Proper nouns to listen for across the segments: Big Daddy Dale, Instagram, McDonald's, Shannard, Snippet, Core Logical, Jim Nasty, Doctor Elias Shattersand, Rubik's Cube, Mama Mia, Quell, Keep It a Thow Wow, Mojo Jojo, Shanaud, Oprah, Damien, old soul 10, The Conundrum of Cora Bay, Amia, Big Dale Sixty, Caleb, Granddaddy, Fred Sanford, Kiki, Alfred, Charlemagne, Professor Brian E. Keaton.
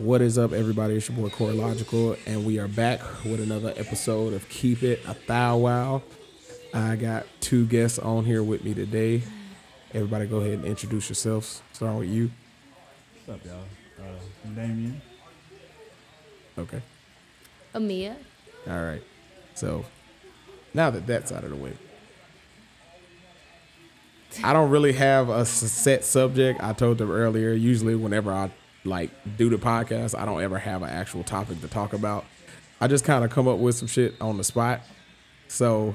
What is up, everybody? It's your boy Core Logical, and we are back with another episode of Keep It a Thow Wow. I got two guests on here with me today. Everybody, go ahead and introduce yourselves. Starting with you. What's up, y'all? I'm Damien. Okay. Amia. All right. So now that that's out of the way, I don't really have a set subject. I told them earlier, usually whenever I do the podcast, I don't ever have an actual topic to talk about. I just kind of come up with some shit on the spot. So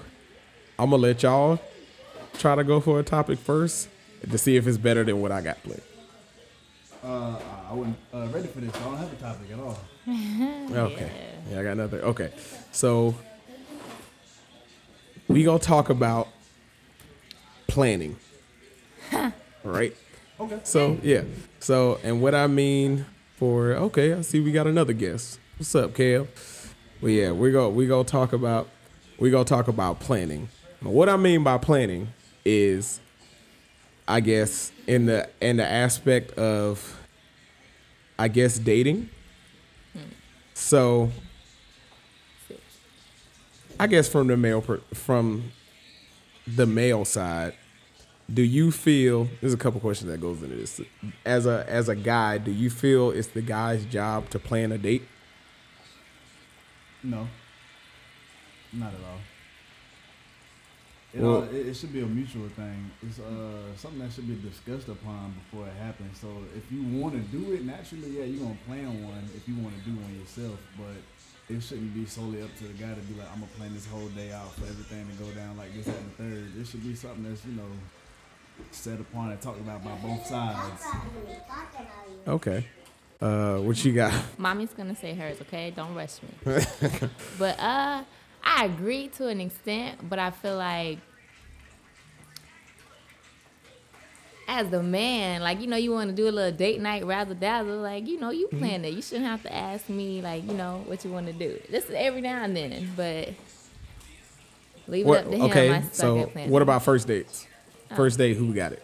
I'm going to let y'all try to go for a topic first to see if it's better than what I got planned. I wasn't ready for this. I don't have a topic at all. Okay. Yeah, I got nothing. Okay. So we going to talk about planning. Right? Okay. So, yeah. So, and what I mean for, okay, I see we got another guest. What's up, Caleb? Well, yeah, we're going to talk about planning. What I mean by planning is, I guess, in the aspect of, I guess, dating. So, I guess from the male side, do you feel, there's a couple questions that goes into this. As a guy, do you feel it's the guy's job to plan a date? No, not at all. It should be a mutual thing. It's something that should be discussed upon before it happens. So if you want to do it, naturally, yeah, you're going to plan one if you want to do one yourself. But it shouldn't be solely up to the guy to be like, I'm going to plan this whole day out for everything to go down like this and the third. It should be something that's, set upon and talked about by both sides. Okay. What you got? Mommy's going to say hers, okay? Don't rush me. But, I agree to an extent, but I feel like as a man, you want to do a little date night, razzle dazzle, you plan it. You shouldn't have to ask me, what you want to do. This is every now and then, but leave it up to him. Okay, I so what about first dates? First date, who got it?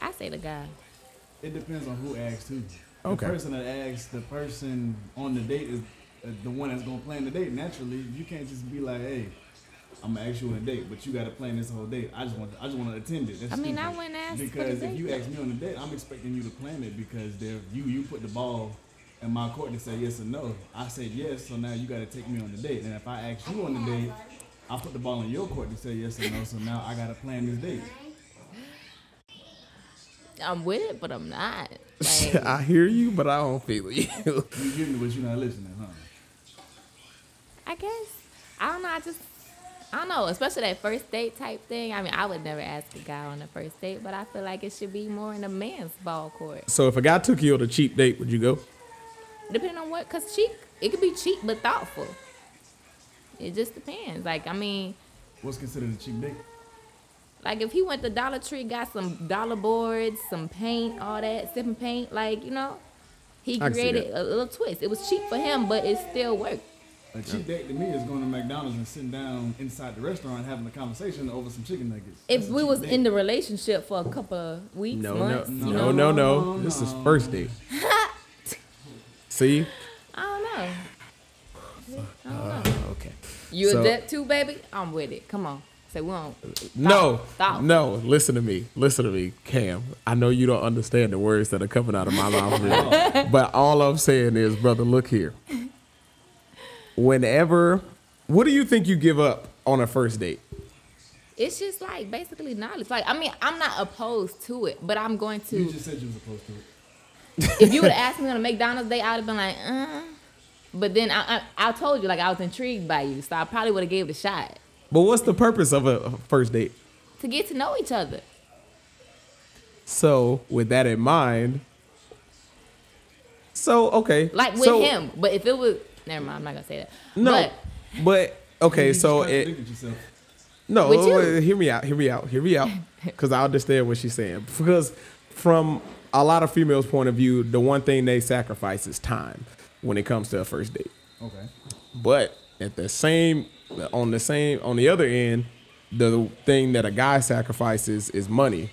I say the guy. It depends on who asks who. Okay. The person that asks, the person on the date is the one that's gonna plan the date. Naturally, you can't just be like, "Hey, I'm gonna ask you on a date," but you gotta plan this whole date. I just want to attend it. That's stupid. I wouldn't ask because if you ask me on a date, I'm expecting you to plan it because you put the ball in my court to say yes or no. I said yes, so now you gotta take me on the date. And if I ask you on the date, I put the ball in your court to say yes or no. So now I gotta plan this date. I'm with it, but I'm not. I hear you, but I don't feel you. You hear me, but you're not listening, huh? I guess. I don't know, especially that first date type thing. I mean, I would never ask a guy on the first date, but I feel like it should be more in a man's ball court. So if a guy took you on a cheap date, would you go? Depending on what, because cheap, it could be cheap but thoughtful. It just depends. What's considered a cheap date? If he went to Dollar Tree, got some dollar boards, some paint, all that, sipping paint, he created a little twist. It was cheap for him, but it still worked. A cheap date to me is going to McDonald's and sitting down inside the restaurant having a conversation over some chicken nuggets. If we was in the relationship for a couple of weeks, months. No. This is first date. See? I don't know. Okay. You a dip too, baby? I'm with it. Come on. Say we don't. No. Listen to me, Cam. I know you don't understand the words that are coming out of my mouth now, but all I'm saying is, brother, look here. What do you think you give up on a first date? It's just basically knowledge. I'm not opposed to it, but I'm going to. You just said you was opposed to it. If you would have asked me on a McDonald's date, I would have been But then I told you, I was intrigued by you, so I probably would have gave it a shot. But what's the purpose of a first date? To get to know each other. So, with that in mind, okay. Him, but if it was... Never mind, I'm not going to say that. No, but okay, so... Hear me out. Because I understand what she's saying. Because from a lot of females' point of view, the one thing they sacrifice is time when it comes to a first date. Okay. But at the same... on the other end, the thing that a guy sacrifices is money.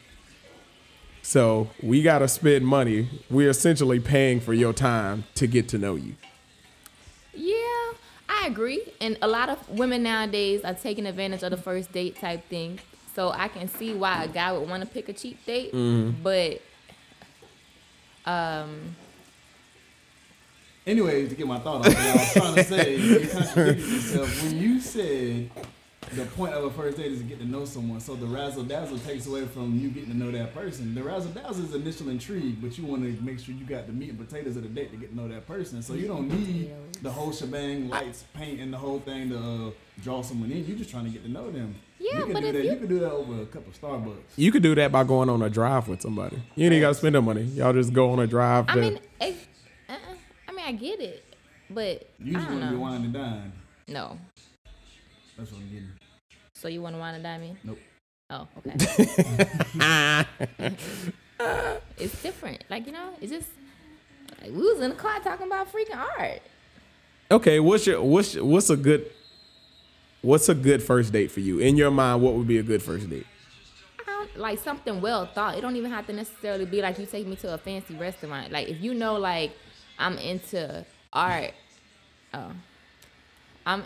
So we got to spend money. We're essentially paying for your time to get to know you. Yeah, I agree. And a lot of women nowadays are taking advantage of the first date type thing. So I can see why a guy would want to pick a cheap date. Mm-hmm. But Anyway, to get my thought off, I was trying to say, you contradicted yourself when you said the point of a first date is to get to know someone. So the razzle-dazzle takes away from you getting to know that person. The razzle-dazzle is initial intrigue, but you want to make sure you got the meat and potatoes of the date to get to know that person. So you don't need the whole shebang, lights, paint, and the whole thing to draw someone in. You're just trying to get to know them. Yeah, you can do that. You can do that over a cup of Starbucks. You could do that by going on a drive with somebody. You ain't got to spend the money. Y'all just go on a drive. I get it, but you just want to be wine and dine. No. That's what I'm getting. So you want to wine and dine me? Nope. Oh, okay. It's different. Like, you know, it's just like we was in the car talking about freaking art. Okay, what's a good first date for you? In your mind, what would be a good first date? Like something well thought. It don't even have to necessarily be like you take me to a fancy restaurant. Like if you know, like I'm into art or I don't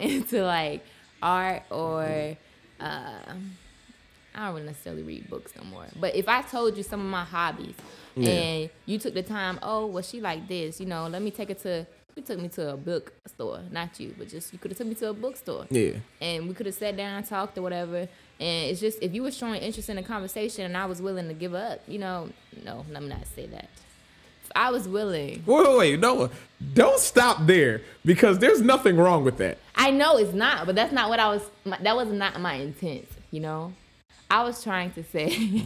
really necessarily read books no more. But if I told you some of my hobbies and you took the time, she like this, you know, let me take it to, you took me to a bookstore, not you, but just you could have took me to a bookstore. Yeah. And we could have sat down and talked or whatever. And it's just, if you were showing interest in a conversation and I was willing to give up, you know, no, let me not say that. I was willing. Wait, no, don't stop there because there's nothing wrong with that. I know it's not, but that's not what I was. That was not my intent, you know. I was trying to say.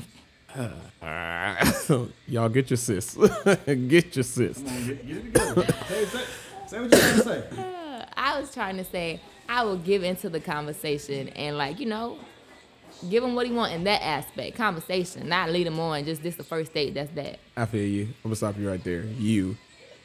Y'all get your sis. Get your sis. Come on, get it together. Say what you want to say. I was trying to say I will give into the conversation and like you know, give him what he want in that aspect, conversation, not lead him on, just this the first date, that's that. I feel you. I'm going to stop you right there.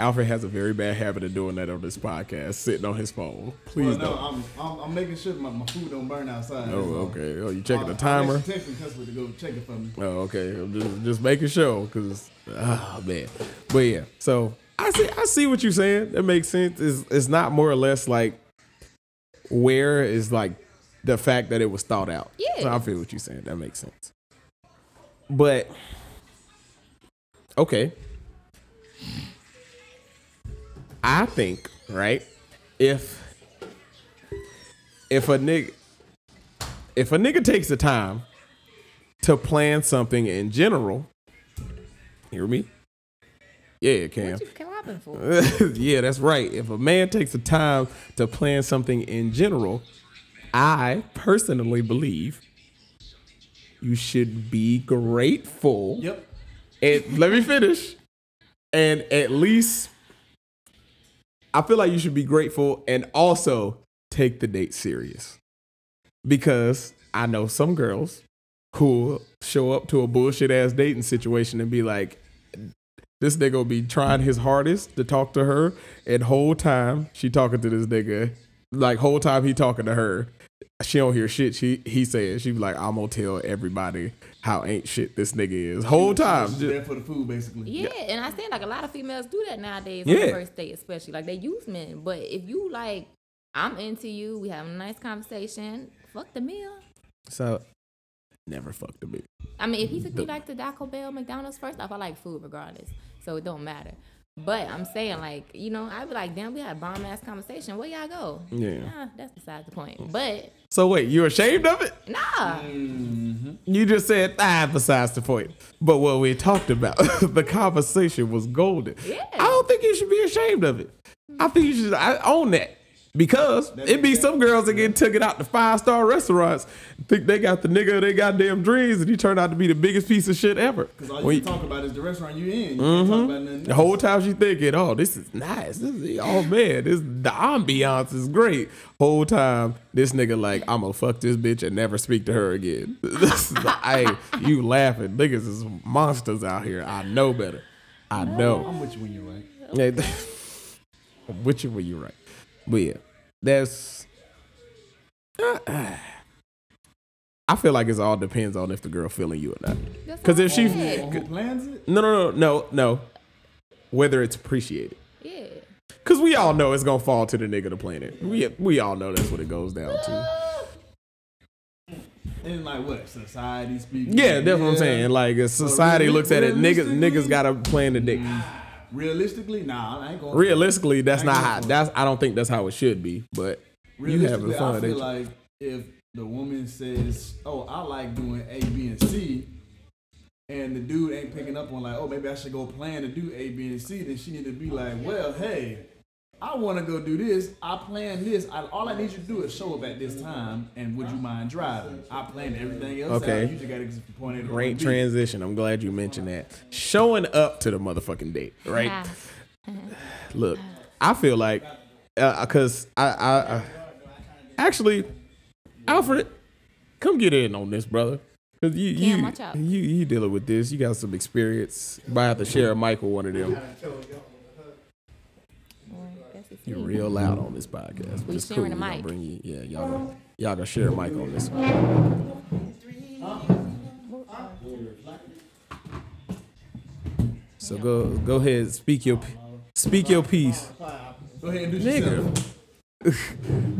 Alfred has a very bad habit of doing that on this podcast, sitting on his phone. Please don't. I'm making sure my food don't burn outside. Oh, okay. Oh, you checking the timer? I'm texting customer to go check it for me. Oh, okay. I'm just making sure because, man. But, yeah. So, I see what you're saying. That makes sense. It's not more or less like where is like, the fact that it was thought out. Yeah. So I feel what you're saying. That makes sense. But, okay. I think, right, if a nigga takes the time to plan something in general, hear me? Yeah, Cam. What you clapping for? Yeah, that's right. If a man takes the time to plan something in general, I personally believe you should be grateful. Yep. And let me finish. And at least I feel like you should be grateful and also take the date serious. Because I know some girls who show up to a bullshit ass dating situation and be like, this nigga will be trying his hardest to talk to her. And whole time she talking to this nigga. Like whole time he talking to her, she don't hear shit he says. She be like, I'm gonna tell everybody how ain't shit this nigga is. Whole time. She's there for the food basically. Yeah, and I think like a lot of females do that nowadays on the first date especially. Like they use men. But if you like, I'm into you, we have a nice conversation, fuck the meal. So never fuck the meal. I mean if he took me like to Taco Bell, McDonald's, first off I like food regardless. So it don't matter. But I'm saying, like, you know, I'd be like, damn, we had a bomb-ass conversation. Where y'all go? Yeah. Nah, that's beside the point. But. So, wait, you ashamed of it? Nah. Mm-hmm. You just said, besides the point. But what we talked about, the conversation was golden. Yeah. I don't think you should be ashamed of it. I think you should own that. Because it be some girls that get taken out to 5-star restaurants, think they got the nigga of their goddamn dreams, and he turned out to be the biggest piece of shit ever. Because all you talk about is the restaurant you in. You can't talk about nothing. The whole time she thinking, this is nice. The ambiance is great. Whole time, this nigga like, I'm going to fuck this bitch and never speak to her again. You laughing. Niggas is monsters out here. I know better. I know. I'm with you when you're right. Okay. I'm with you when you're right. But yeah, that's I feel like it all depends on if the girl feeling you or not. Because if she plans it, no, whether it's appreciated. Yeah. Because we all know it's gonna fall to the nigga to plan it. We all know that's what it goes down to. And like what society speaks. Yeah, that's what I'm saying. Like society looks at it. Niggas gotta plan the dick. Realistically, that's not how. I don't think that's how it should be. But you having fun. I feel like if the woman says, "Oh, I like doing A, B, and C," and the dude ain't picking up on like, "Oh, maybe I should go plan to do A, B, and C," then she need to be like, "Well, hey, I want to go do this. I planned this. All I need you to do is show up at this time. And would you mind driving? I planned everything else. Okay. Out. You just got to get to point A to point B." Great transition. I'm glad you mentioned that. Showing up to the motherfucking date, right? Yeah. Look, I feel like, because I actually, Alfred, come get in on this, brother. Cause you dealing with this. You got some experience. You might have to share a mic with one of them. You're real loud on this podcast. We're sharing cool. A mic. Bring you, yeah, y'all gonna share a mic on this one. So go ahead, speak your piece. Go ahead and do nigga.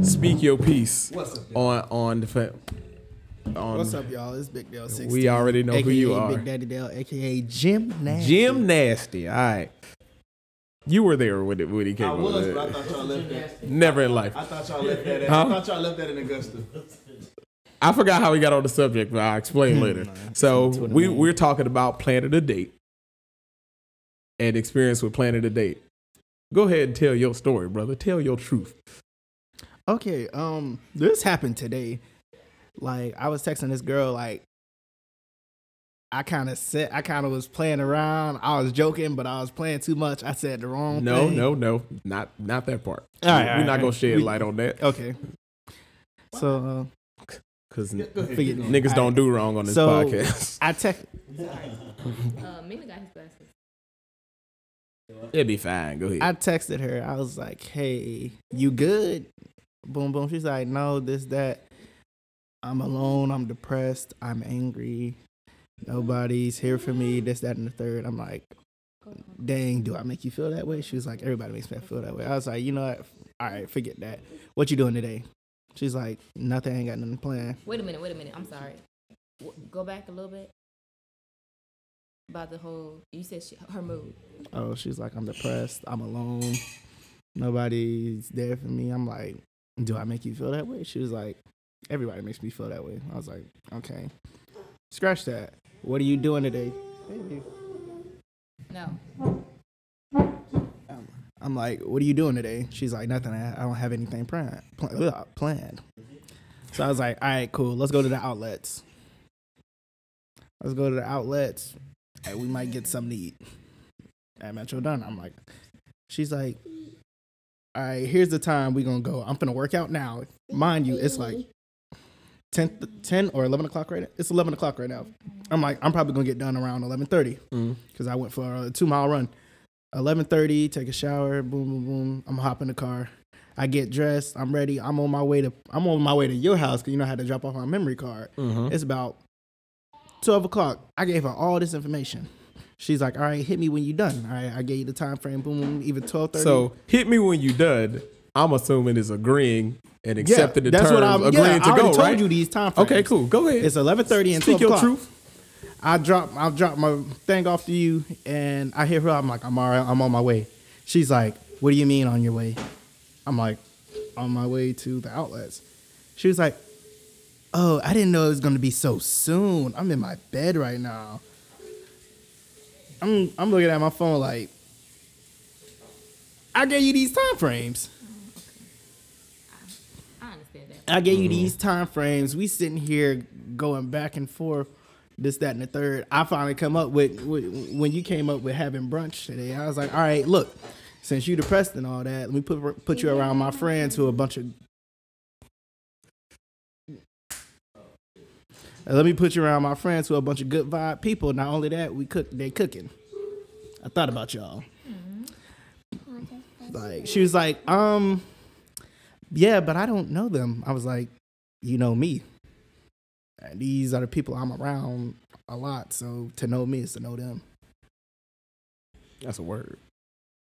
Speak your piece. What's up, on the fact. What's up, y'all? It's Big Dale 60. We already know AKA who you are. Big Daddy Dale, aka Jim Nasty. Jim Nasty. All right. You were there when he came over. I was, but I thought y'all left that. Never in life. I thought y'all left that. Huh? I thought y'all left that in Augusta. I forgot how we got on the subject, but I'll explain later. So we're talking about planning a date and experience with planning a date. Go ahead and tell your story, brother. Tell your truth. Okay. This happened today. Like I was texting this girl. Like I kind of was playing around. I was joking, but I was playing too much. I said the wrong thing. No. Not that part. All right, we're not going to shed light on that. Okay. So, because niggas don't do wrong on this podcast. I text. Mina got his glasses. It'd be fine. Go ahead. I texted her. I was like, "Hey, you good?" Boom, boom. She's like, "No, this, that. I'm alone. I'm depressed. I'm angry. Nobody's here for me, this, that, and the third." I'm like, "Dang, do I make you feel that way?" She was like, "Everybody makes me feel that way." I was like, "You know what? All right, forget that. What you doing today?" She's like, "Nothing, I ain't got nothing planned." Wait a minute. I'm sorry. Go back a little bit. About the whole, you said her mood. Oh, she's like, "I'm depressed. I'm alone. Nobody's there for me." I'm like, "Do I make you feel that way?" She was like, "Everybody makes me feel that way." I was like, "Okay. Scratch that. What are you doing today?" Baby. No. I'm like, "What are you doing today?" She's like, "Nothing. I don't have anything planned. So I was like, "All right, cool. Let's go to the outlets." "Hey, we might get something to eat at Metro Done." I'm like, she's like, "All right, here's the time we're going to go. I'm going to work out now." Mind you, it's like 10 or 11 o'clock right now. It's 11 o'clock right now. I'm like, I'm probably going to get done around 11:30 because I went for a 2-mile run. 11:30, take a shower, boom, boom, boom. I'm hopping the car. I get dressed. I'm ready. I'm on my way to your house because you know I had to drop off my memory card. Mm-hmm. It's about 12 o'clock. I gave her all this information. She's like, "All right, hit me when you done." All right, I gave you the time frame, boom, boom, even 12:30. So hit me when you done. I'm assuming is agreeing and accepting the terms, to go, right? I told you these time frames. Okay, cool. Go ahead. It's 11:30 and 12 o'clock. Speak your truth. I drop my thing off to you, and I hear her. I'm like, "I'm all right. I'm on my way." She's like, "What do you mean on your way?" I'm like, "On my way to the outlets." She was like, "Oh, I didn't know it was going to be so soon. I'm in my bed right now." I'm looking at my phone like, I gave you these time frames. We sitting here going back and forth, this, that, and the third. I finally come up with when you came up with having brunch today. I was like, "All right, look, since you depressed and all that, let me put you around my friends who are a bunch of. Let me put you around my friends who are a bunch of good vibe people. Not only that, they cooking. I thought about y'all." Like she was like, "Yeah, but I don't know them." I was like, "You know me. And these are the people I'm around a lot. So to know me is to know them. That's a word.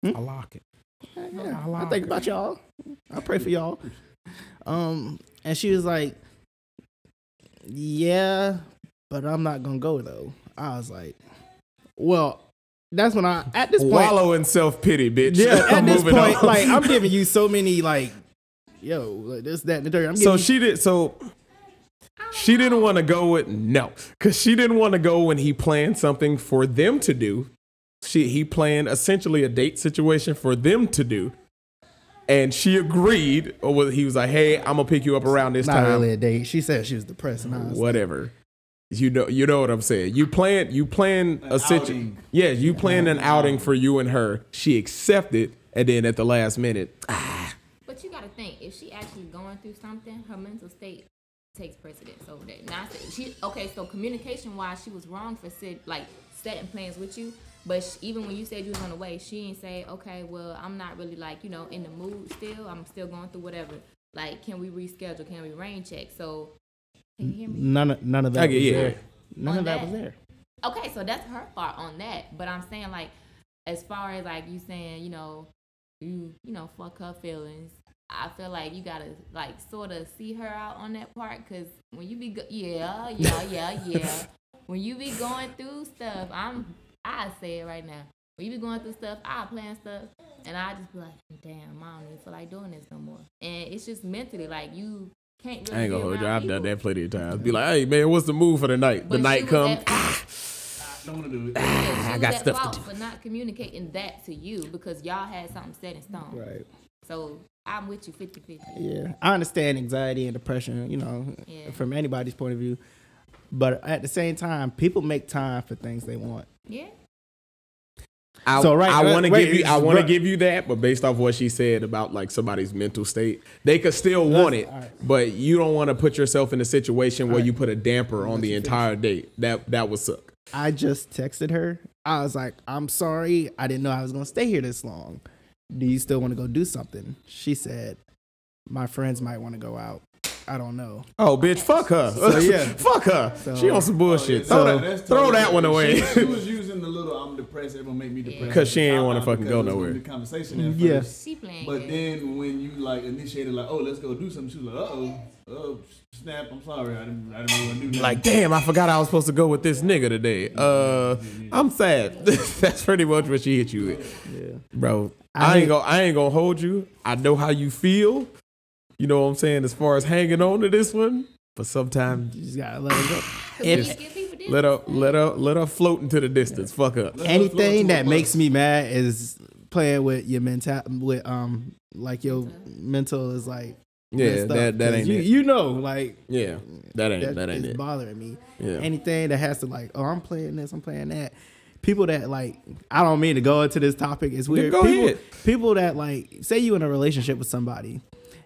I like it. Yeah, I think about y'all. I pray for y'all. And she was like, yeah, but I'm not going to go, though. I was like, well, that's when I, at this point. Wallow in self-pity, bitch. Yeah, at this point, on. Like, I'm giving you so many, like, yo, like this, that, and the third. I'm so she did, so she didn't want to go with, no. Because she didn't want to go when he planned something for them to do. He planned essentially a date situation for them to do. And she agreed. Or he was like, hey, I'm going to pick you up around this time. Not really a date. She said she was depressed. And I was whatever. Like, you know what I'm saying. You plan a situation. Yeah, you planned an outing for you and her. She accepted. And then at the last minute. But you got to think. If she actually going through something, her mental state takes precedence over that. So communication-wise, she was wrong for setting plans with you. But even when you said you was on the way, she ain't say, okay, well, I'm not really in the mood still. I'm still going through whatever. Like, can we reschedule? Can we rain check? So, can you hear me? None of that. None of that was there. Okay, so that's her fault on that. But I'm saying, as far as you saying, you fuck her feelings. I feel like you gotta sort of see her out on that part, because when you be when you be going through stuff, I say it right now. When you be going through stuff, I plan stuff, and I just be like, damn, I don't even feel like doing this no more. And it's just mentally, you can't really. I ain't gonna hold you. I've done that plenty of times. Be like, hey, man, what's the move for the night? But the night comes. I don't want to do it. I got stuff to do. But not communicating that to you, because y'all had something set in stone. Right. So I'm with you 50-50. Yeah. I understand anxiety and depression, from anybody's point of view. But at the same time, people make time for things they want. Yeah. I want to give you that, but based off what she said about somebody's mental state, they could still want it, right. But you don't want to put yourself in a situation where you put a damper on the entire date. That would suck. I just texted her. I was like, I'm sorry. I didn't know I was going to stay here this long. Do you still want to go do something? She said, my friends might want to go out. I don't know. Oh, bitch, fuck her. So, yeah. Fuck her. So, she on some bullshit. Throw that one away. She was using the little, I'm depressed, everyone make me depressed. Because she ain't want to fucking go nowhere. The conversation she playing. But then when you initiated, oh, let's go do something, she was like, oh, snap, I'm sorry. I didn't really want to do that. Damn, I forgot I was supposed to go with this nigga today. I'm sad. That's pretty much what she hit you with. Yeah. Bro, I ain't gonna hold you. I know how you feel. You know what I'm saying? As far as hanging on to this one, but sometimes you just gotta let her go. Let her float into the distance. Yeah. Fuck up. Anything that makes me mad is playing with your mental, your mental is that ain't it. That ain't it. Bothering me. Yeah. Anything that has to I'm playing this, I'm playing that. People that I don't mean to go into this topic. It's weird. Go ahead. People that say you in a relationship with somebody.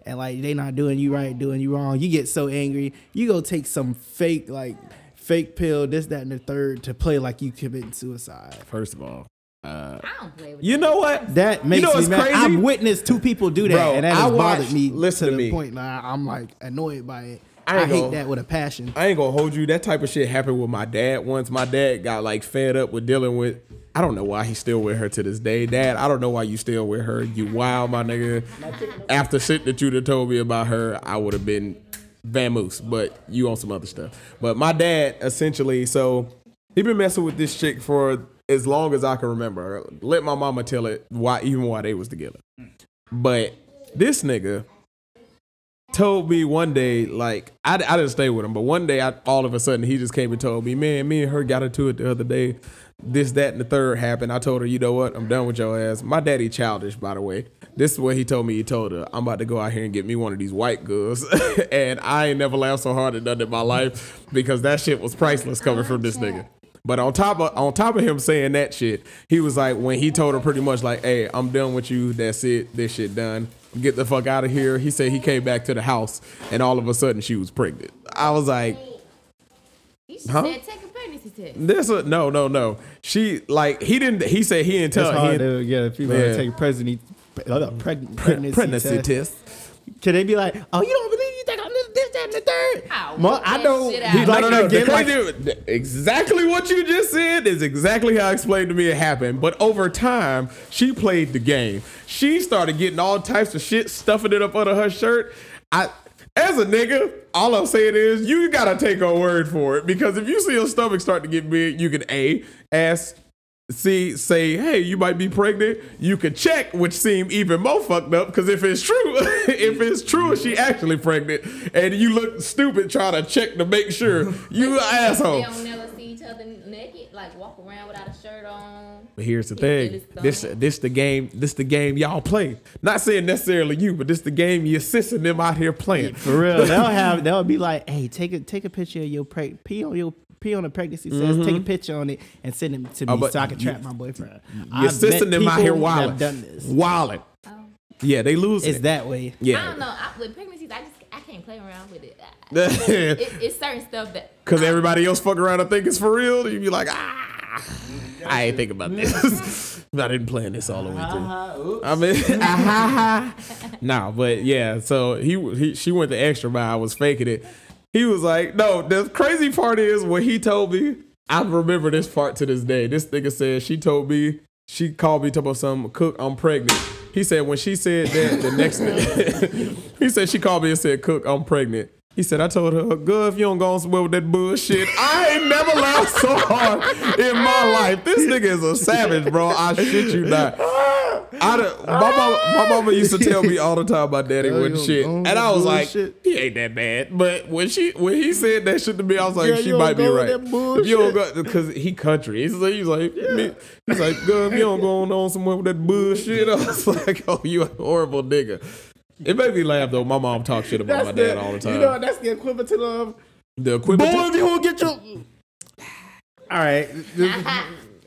And they not doing you right, doing you wrong. You get so angry, you go take some fake pill, this, that, and the third to play you committing suicide. First of all, I don't play with you. You know what? That makes me mad. Crazy? I've witnessed two people do that, and that has bothered me to the point now I'm annoyed by it. I hate that with a passion. I ain't gonna hold you. That type of shit happened with my dad once. My dad got fed up with dealing with. I don't know why he's still with her to this day. Dad, I don't know why you still with her. You wild, my nigga. After shit that you'd have told me about her, I would have been vamoose, but you on some other stuff. But my dad, essentially, so he been messing with this chick for as long as I can remember. Let my mama tell it why they was together. But this nigga told me one day, I didn't stay with him, but one day, all of a sudden, he just came and told me, man, me and her got into it the other day. This, that, and the third happened. I told her, you know what? I'm done with your ass. My daddy childish, by the way. This is what he told me. He told her, I'm about to go out here and get me one of these white girls. And I ain't never laughed so hard at nothing in my life because that shit was priceless coming from this nigga. But on top of him saying that shit, he was when he told her pretty much hey, I'm done with you. That's it. This shit done. Get the fuck out of here. He said he came back to the house and all of a sudden she was pregnant. I was like, huh? This no. She he didn't. He said he didn't tell. It's hard to get people to take pregnancy test. Can they be like, oh, you don't believe you think I'm this? that, and the third. Exactly what you just said is exactly how I explained to me it happened. But over time, she played the game. She started getting all types of shit, stuffing it up under her shirt. As a nigga, all I'm saying is you gotta take her word for it, because if you see your stomach start to get big, you can ask. See, say, hey, you might be pregnant. You could check, which seemed even more fucked up, because if it's true, she actually pregnant, and you look stupid trying to check to make sure, you asshole. They don't never see each other naked, like walk around without a shirt on. But here's the thing: this the game y'all play. Not saying necessarily you, but this the game your sis and them out here playing. For real, they'll be like, hey, take a picture of your pee on your. Pee on a pregnancy says, take a picture on it and send it to me so I can trap my boyfriend. Your sister and them out here wilding. Oh. Yeah, they lose it. It's that way. Yeah. I don't know. With pregnancies, I can't play around with it. It's certain stuff that. Because everybody else fuck around and think it's for real. You be like, I ain't think about this. I didn't plan this all the way through. I mean, nah, but yeah. So she went the extra mile. I was faking it. He was like, no, the crazy part is what he told me. I remember this part to this day. This nigga said, she called me, talking about something, cook, I'm pregnant. He said, when she said that, the next day, he said, she called me and said, cook, I'm pregnant. He said, I told her, girl, if you don't go on somewhere with that bullshit, I ain't never laughed so hard in my life. This nigga is a savage, bro. I shit you not. My mama used to tell me all the time my daddy wasn't shit, and I was like, he ain't that bad. But when he said that shit to me, I was like, she might be right. If you don't go, because he country. So he's like, he's like, girl, if you don't go on somewhere with that bullshit, I was like, oh, you a horrible nigga. It made me laugh though. My mom talked shit about my dad all the time. You know, that's the equivalent of boy, if you don't get your all right.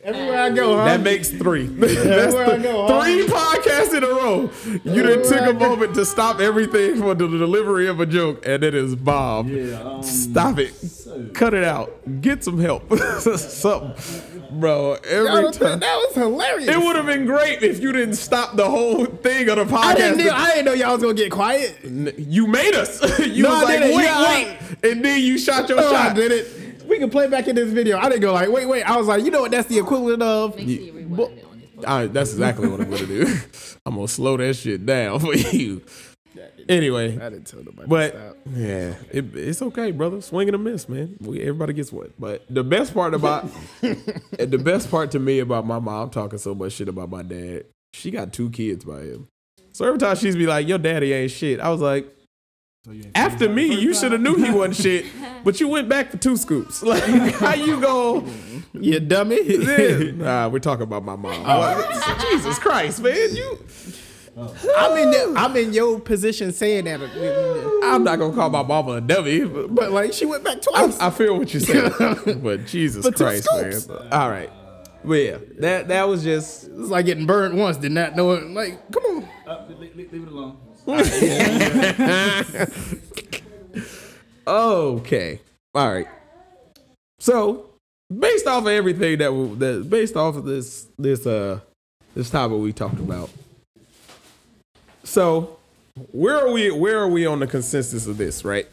Everywhere I go, huh? That makes three. Three podcasts in a row. You didn't take a moment to stop everything for the delivery of a joke, and it is bomb. Yeah, stop it. So cut it out. Get some help. Something. Bro, every time. That was hilarious. It would have been great if you didn't stop the whole thing of the podcast. I didn't know y'all was going to get quiet. You made us. Wait. And then you shot your shot. I did it. We can play back in this video. I didn't go like, wait. I was like, you know what? That's the equivalent of. Make sure you rewind it on this podcast. That's exactly what I'm gonna do. I'm gonna slow that shit down for you. Anyway, I didn't tell nobody. But to stop. Yeah, it's okay, brother. Swing and a miss, man. Everybody gets one. But the best part to me about my mom talking so much shit about my dad. She got 2 kids by him. So every time she's be like, your daddy ain't shit. I was like. So after me, you should have knew he wasn't shit, but you went back for 2 scoops. Like, how you go, you dummy? Nah, we're talking about my mom. Jesus Christ, man! I'm in your position saying that. I'm not gonna call my mama a dummy, but like she went back twice. I feel what you're saying, but Jesus Christ, man! All right, but yeah, that was just it's like getting burned once, did not know it. Like, come on, leave it alone. Okay. All right. So, based off of everything based off of this topic we talked about. So, where are we on the consensus of this, right?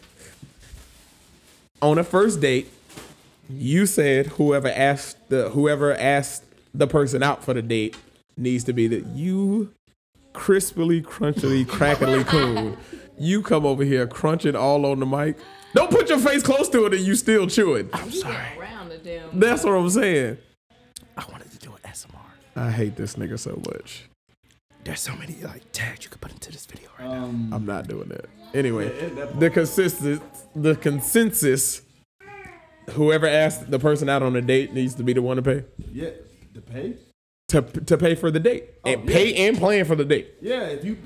On a first date, you said whoever asked the person out for the date needs to be that you crispily, crunchily, crackily cool. You come over here crunching all on the mic. Don't put your face close to it and you still chewing. I'm sorry. That's what I'm saying. I wanted to do an SMR. I hate this nigga so much. There's so many tags you could put into this video right now. I'm not doing that. Anyway, the consensus. Whoever asked the person out on a date needs to be the one to pay. Yeah, to pay. To pay for the date and plan for the date. Yeah, if you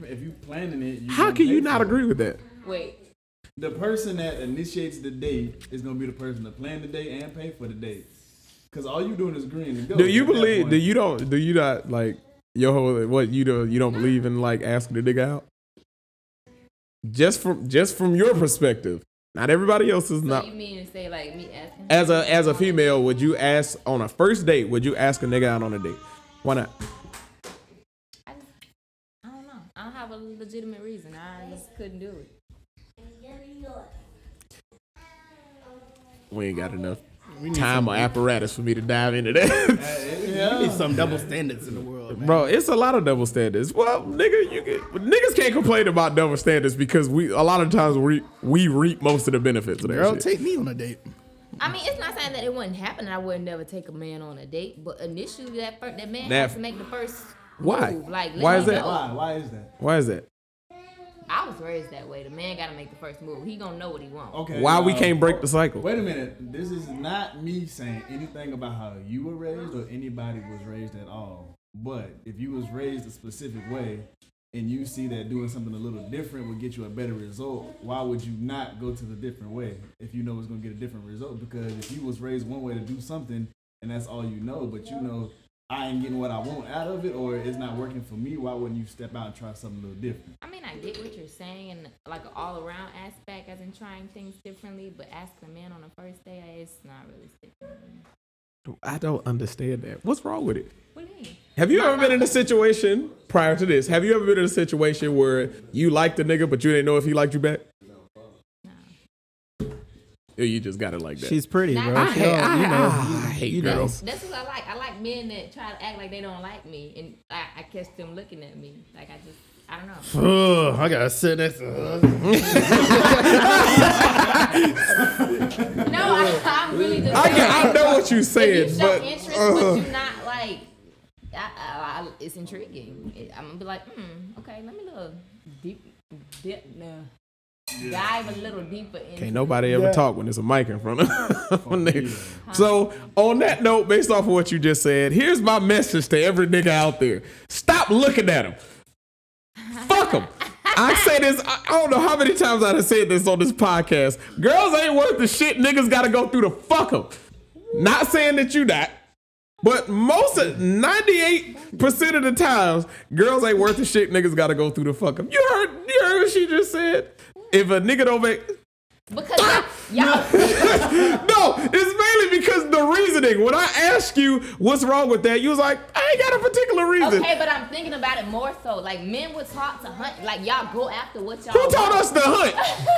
planning it, how can you not agree with that? Wait, the person that initiates the date is gonna be the person to plan the date and pay for the date. Cause all you doing is agreeing to go. Do you believe? Do you not like your whole what you do? You don't believe in like asking the nigga out? Just from your perspective, not everybody else is so not. You mean to say like me asking? As a female, would you ask on a first date? Would you ask a nigga out on a date? Why not? I don't know. I don't have a legitimate reason. I just couldn't do it. we ain't got enough time or apparatus for me to dive into that. Yeah. We need some double standards in the world, man. Bro, it's a lot of double standards. Well, nigga, niggas can't complain about double standards because a lot of times we reap most of the benefits of that. Girl, shit. Take me on a date. I mean, it's not saying that it wouldn't happen. I would never take a man on a date, but initially that man has to make the first move. Like, why is that? Why is that? I was raised that way. The man got to make the first move. He gonna know what he wants. Okay. Why we can't break the cycle? Wait a minute. This is not me saying anything about how you were raised or anybody was raised at all. But if you was raised a specific way and you see that doing something a little different would get you a better result, why would you not go to the different way if you know it's gonna get a different result? Because if you was raised one way to do something and that's all you know, but you know I ain't getting what I want out of it, or it's not working for me, why wouldn't you step out and try something a little different? I mean, I get what you're saying, and like an all-around aspect, as in trying things differently, but asking a man on the first day, it's not really sticking. I don't understand that. What's wrong with it? What do you mean? Have you ever been in a situation, prior to this, where you liked the nigga, but you didn't know if he liked you back? You just got it like that. She's pretty, bro. I hate girls. That's what I like. I like men that try to act like they don't like me, and I catch them looking at me. Like, I don't know. I gotta sit next to her. No, I'm really just... I know what you're saying, but... If you show interest, but you're not like... it's intriguing. I'm gonna be like, okay, let me look deep now. Dive a little deeper in. Can't nobody ever talk when there's a mic in front of nigga. So on that note, based off of what you just said, here's my message to every nigga out there. Stop looking at him. Fuck him. I say this, I don't know how many times I've said this on this podcast. Girls ain't worth the shit niggas gotta go through to fuck them. Not saying that you not, but 98% of the times, girls ain't worth the shit niggas gotta go through to fuck them. You heard what she just said? If a nigga don't make... Because no, it's mainly because the reasoning. When I asked you what's wrong with that, you was like, I ain't got a particular reason. Okay, but I'm thinking about it more so. Like, men would talk to hunt. Like, y'all go after what y'all... Who taught us to hunt?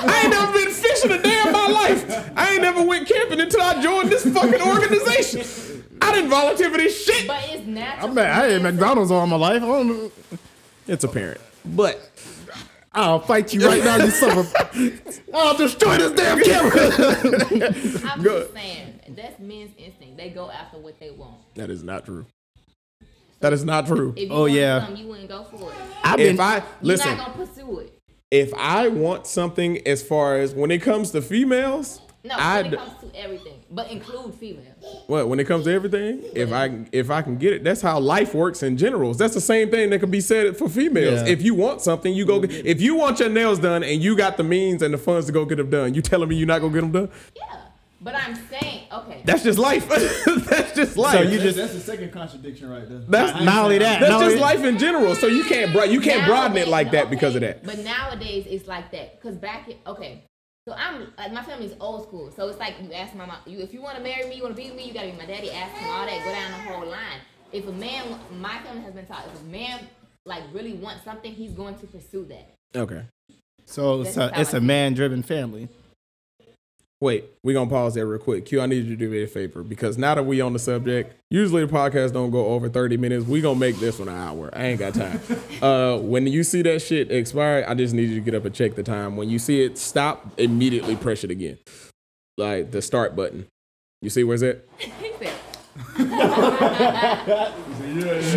I ain't never been fishing a day in my life. I ain't never went camping until I joined this fucking organization. I didn't volunteer for this shit. But it's natural. I ate McDonald's all my life. I don't know. It's apparent. But... I'll fight you right now, you son of a... I'll destroy this damn camera. I'm just saying, that's men's instinct. They go after what they want. That is not true. If you you wouldn't go for it. You're not going to pursue it. If I want something as far as when it comes to females... No, when it comes to everything, but include females. Well, when it comes to everything, if I can get it, that's how life works in general. That's the same thing that can be said for females. Yeah. If you want something, you go. If you want your nails done and you got the means and the funds to go get them done, you telling me you're not gonna get them done? Yeah, but I'm saying, okay. That's just life. So that's the second contradiction right there. That's not only that. That's just life in general. So you can't broaden it like that because of that. But nowadays it's like that because So I'm like, my family's old school, so it's like you ask my mom, if you want to marry me, you want to be with me, you gotta be my daddy. Ask him all that, go down the whole line. If a man, my family has been taught, if a man like really wants something, he's going to pursue that. Okay, so it's a man-driven family. Wait, we're gonna pause there real quick. Q, I need you to do me a favor because now that we on the subject, usually the podcast don't go over 30 minutes. We gonna make this one an hour. I ain't got time. When you see that shit expire, I just need you to get up and check the time. When you see it stop, immediately press it again. Like the start button. You see where's it?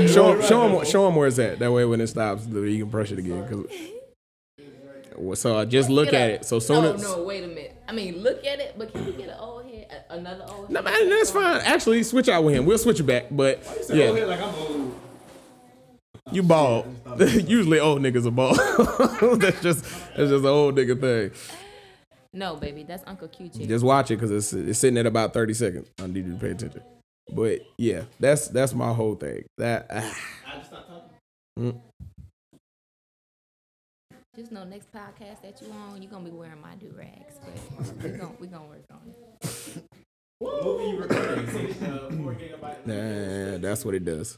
Show him where it's at. That way when it stops, you can press it again. So I just look at it. So wait a minute. I mean, look at it, but can we get an old head, another old head? No, man, that's fine. Actually, switch out with him. We'll switch it back, but why you say old head like I'm old? You bald. Usually old niggas are bald. that's just an old nigga thing. No, baby, that's Uncle Q. Just watch it because it's sitting at about 30 seconds. I need you to pay attention. But yeah, that's my whole thing. I just stopped talking. Just know next podcast that you on, you're going to be wearing my do-rags, but we're gonna work on it. We'll be recording 4 gigabytes. Nah, that's what it does.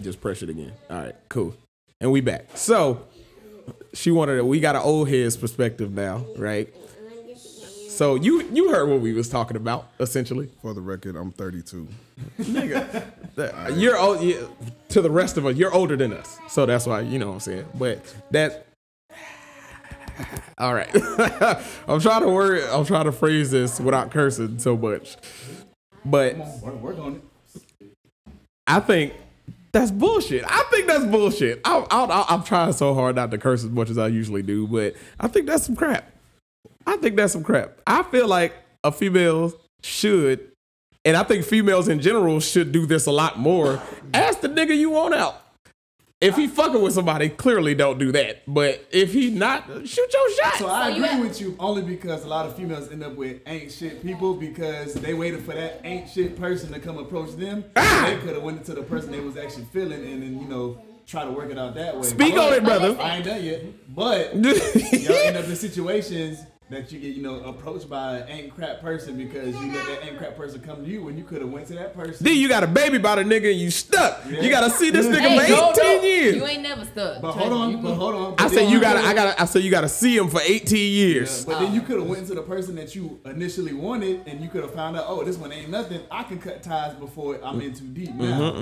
Just press it again. All right, cool. And we back. So, we got an old head's perspective now, right? So you heard what we was talking about, essentially. For the record, I'm 32. Nigga, you're old. Yeah, to the rest of us, you're older than us. So that's why, you know what I'm saying. But that. All right, I'm trying to phrase this without cursing so much. But work on it. I think that's bullshit. I'm trying so hard not to curse as much as I usually do, but I think that's some crap. I feel like a female should, and I think females in general should do this a lot more. Ask the nigga you want out. If he fucking with somebody, clearly don't do that. But if he not, shoot your shot. So I agree with you only because a lot of females end up with ain't shit people because they waited for that ain't shit person to come approach them. Ah! They could have went to the person they was actually feeling and then, you know, try to work it out that way. Speak on it, brother. I ain't done yet. But y'all end up in situations that you get, you know, approached by an ain't crap person because you let that ain't crap person come to you when you could have went to that person. Then you got a baby by the nigga and you stuck. Yeah. You gotta see this nigga for 18 years. You ain't never stuck. But hold on. You gotta see him for 18 years. Yeah, but then you could have went to the person that you initially wanted and you could have found out, oh, this one ain't nothing. I can cut ties before I'm in too deep now.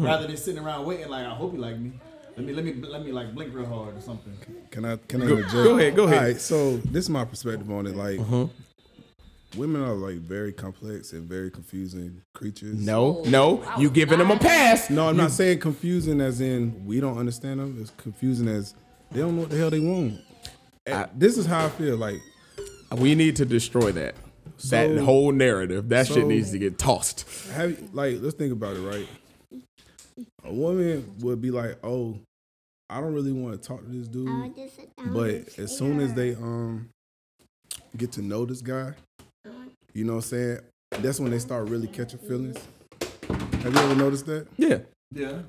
Rather than sitting around waiting like, I hope you like me. Let me like blink real hard or something. Can I go ahead. All right, so this is my perspective on it. Like, women are like very complex and very confusing creatures. No, you giving them a pass. No, I'm not saying confusing as in we don't understand them. It's confusing as they don't know what the hell they want. This is how I feel. Like, we need to destroy that. So, that whole narrative. That shit needs to get tossed. Let's think about it, right? A woman would be like, oh, I don't really want to talk to this dude, but as soon as they get to know this guy, you know what I'm saying, that's when they start really catching feelings. Have you ever noticed that? Yeah. You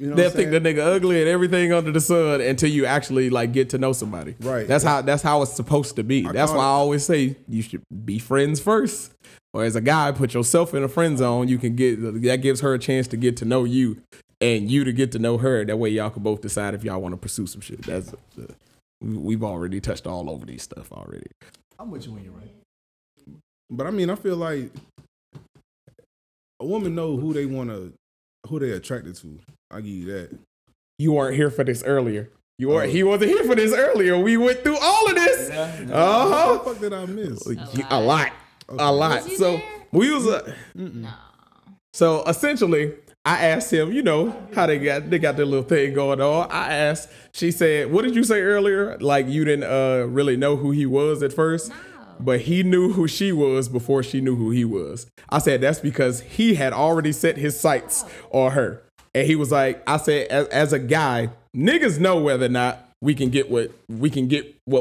know they'll think the nigga ugly and everything under the sun until you actually like get to know somebody. Right. That's how it's supposed to be. That's why I always say you should be friends first. Or as a guy, put yourself in a friend zone. You can get that gives her a chance to get to know you, and you to get to know her. That way, y'all can both decide if y'all want to pursue some shit. That's we've already touched all over these stuff already. I'm with you when you're right, but I mean, I feel like a woman know who they attracted to. I give you that. You weren't here for this earlier. He wasn't here for this earlier. We went through all of this. Yeah. What the fuck did I miss? A lot. Okay. A lot. So there? We was no. So essentially, I asked him, you know, how they got their little thing going on. I asked. She said, "What did you say earlier? Like you didn't really know who he was at first, but he knew who she was before she knew who he was." I said that's because he had already set his sights on her, and he was like, "I said as a guy, niggas know whether or not." We can get what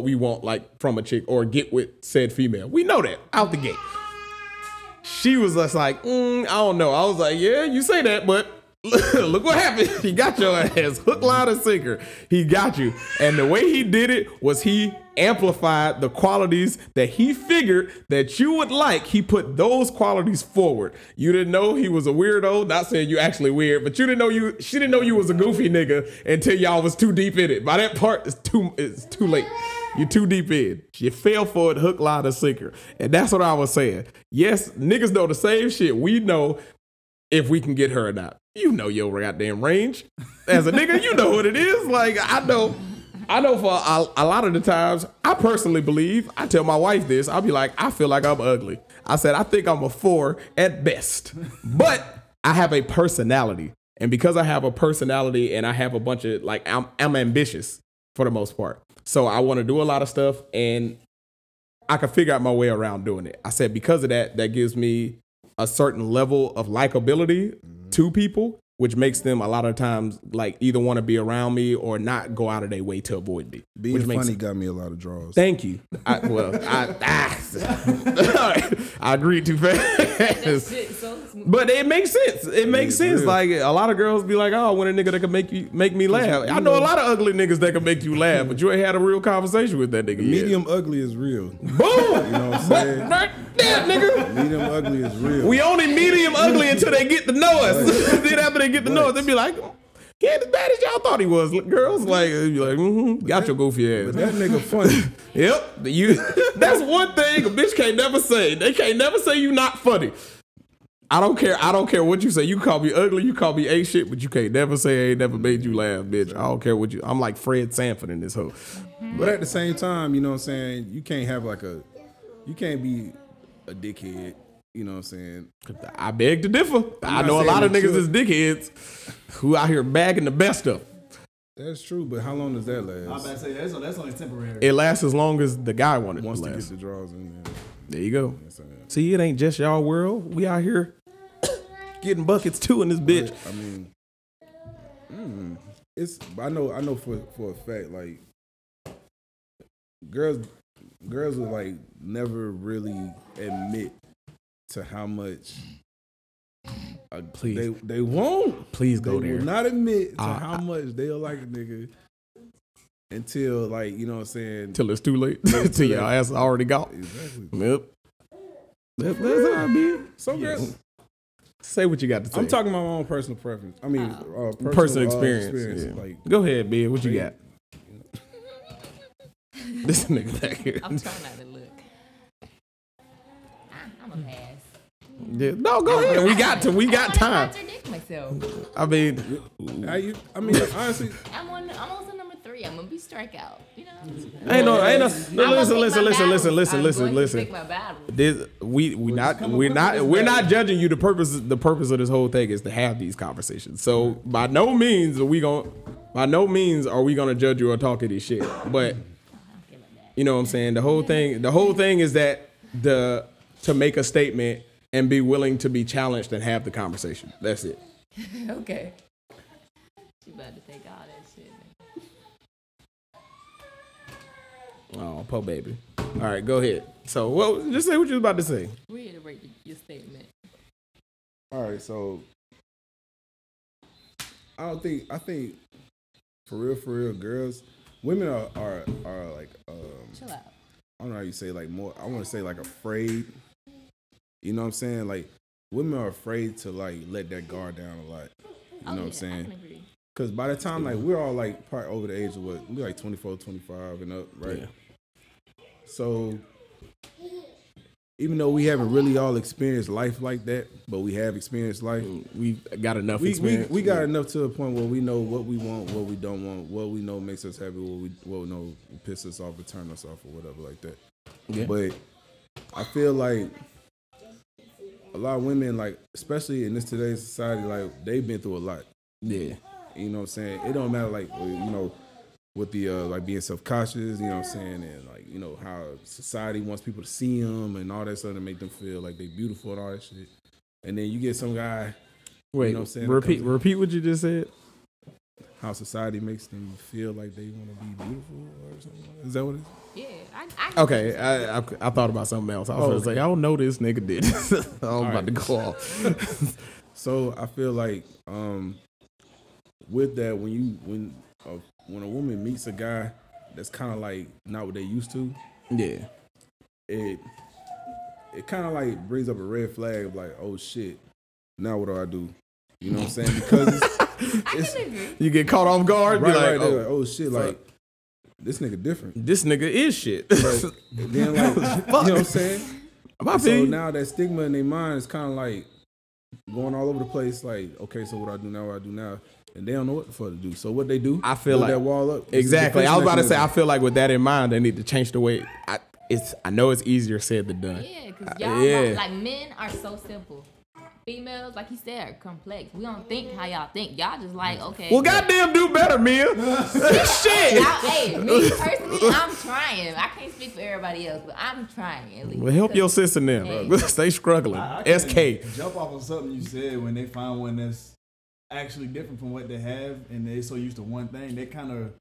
we want, like from a chick, or get with said female. We know that out the gate. She was just like, I don't know. I was like, yeah, you say that, but look what happened. He got your ass hook, line, and sinker. He got you, and the way he did it was he amplified the qualities that he figured that you would like. He put those qualities forward. You didn't know he was a weirdo. Not saying you actually weird, but she didn't know you was a goofy nigga until y'all was too deep in it. By that part, it's too late. You're too deep in. She fell for it, hook, line, and sinker. And that's what I was saying. Yes, niggas know the same shit. We know if we can get her or not. You know your goddamn range. As a nigga, you know what it is. Like, I know for a lot of the times, I personally believe, I tell my wife this, I'll be like, I feel like I'm ugly. I said, I think I'm a 4 at best, but I have a personality. And because I have a personality and I have a bunch of, like, I'm ambitious for the most part. So I want to do a lot of stuff and I can figure out my way around doing it. I said, because of that, that gives me a certain level of likability to people, which makes them a lot of times like either want to be around me or not go out of their way to avoid me. Being funny got me a lot of draws. Thank you. I agreed too fast. But it makes sense. It makes sense. Real. Like a lot of girls be like, oh, I want a nigga that can make me laugh. I know a lot of ugly niggas that can make you laugh, but you ain't had a real conversation with that nigga. Medium ugly is real. Boom. You know what I'm saying? Right there, nigga. Medium ugly is real. We only medium ugly until they get to know us. Then after they get to know us, they be like, He ain't as bad as y'all thought he was. Girls like mm-hmm, got your goofy ass. But that nigga funny. Yep. That's one thing a bitch can't never say. They can't never say you not funny. I don't care what you say. You call me ugly, you call me a shit, but you can't never say I ain't never made you laugh, bitch. I don't care what you. I'm like Fred Sanford in this hoe. But at the same time, you know what I'm saying? You can't have you can't be a dickhead. You know what I'm saying? I beg to differ. I know a lot of niggas is dickheads who out here bagging the best of them. That's true, but how long does that last? I'm about to say that's only temporary. It lasts as long as the guy wanted to last. Once to get the draws in there. There you go. See, it ain't just y'all world. We out here getting buckets too in this bitch. But, I mean, it's I know for a fact, like girls will like never really admit to how much. Please, they won't. Please go there. They will not admit to how much they'll like a nigga until like you know what I'm saying. Until it's too late. Until your ass already got. Exactly. Yep. That's how I be. So yes. Say what you got to say. I'm talking about my own personal preference. I mean, personal experience. Yeah. Like, go ahead, B. What you got? This nigga back here. I'm trying not to look. I'm a pass. Yeah. No, go ahead. We got time. I mean, honestly, I'm also number 3. I'm gonna be strikeout. You know. Listen. We're not judging you. The purpose of this whole thing is to have these conversations. So by no means are we gonna judge you or talk to this shit. But you know what I'm saying. The whole thing is that to make a statement. And be willing to be challenged and have the conversation. That's it. Okay. She about to take all that shit. Oh, poor baby. All right, go ahead. So, just say what you was about to say. Reiterate your statement. All right, so I think for real, girls, women are like chill out. I don't know how you say like more. I want to say like afraid. You know what I'm saying? Like, women are afraid to, like, let that guard down a lot. You know what I'm saying? I can agree. Because by the time, like, we're all, like, probably over the age of what? We're, like, 24, 25 and up, right? Yeah. So, even though we haven't really all experienced life like that, but we have experienced life. We've got enough experience. We got enough to a point where we know what we want, what we don't want, what we know makes us happy, what we know piss us off or turn us off or whatever like that. Yeah. But I feel like... a lot of women, like, especially in this today's society, like, they've been through a lot. Yeah. You know what I'm saying? It don't matter, like, you know, with the, like, being self-conscious, you know what I'm saying? And, like, you know, how society wants people to see them and all that stuff to make them feel like they're beautiful and all that shit. And then you get some guy, wait, you know what I'm saying? Repeat what you just said. How society makes them feel like they want to be beautiful or something. Is that what it is? Yeah. I thought about something else. I was going to say, I don't know this nigga did. I'm about to go off. So I feel like with that, when a woman meets a guy that's kind of like not what they used to. Yeah. It kind of like brings up a red flag of like, oh shit, now what do? You know what I'm saying? Because you get caught off guard, right, be like, right, oh shit, like this nigga different. This nigga is shit. Right. And then like, you know what I'm saying? So now that stigma in their mind is kind of like going all over the place. Like, okay, so what I do now, and they don't know what the fuck to do. So what they do? I feel like that wall up. Exactly. I was about to say, I feel like with that in mind, they need to change the way. I know it's easier said than done. Yeah, because y'all like men are so simple. Females, like you said, are complex. We don't think how y'all think. Y'all just like, okay. Well, goddamn, do better, Mia. Shit. Me personally, I'm trying. I can't speak for everybody else, but I'm trying at least. Well, help your sister now. Hey. Stay struggling. I SK. Jump off of something you said when they find one that's actually different from what they have, and they're so used to one thing, they kind of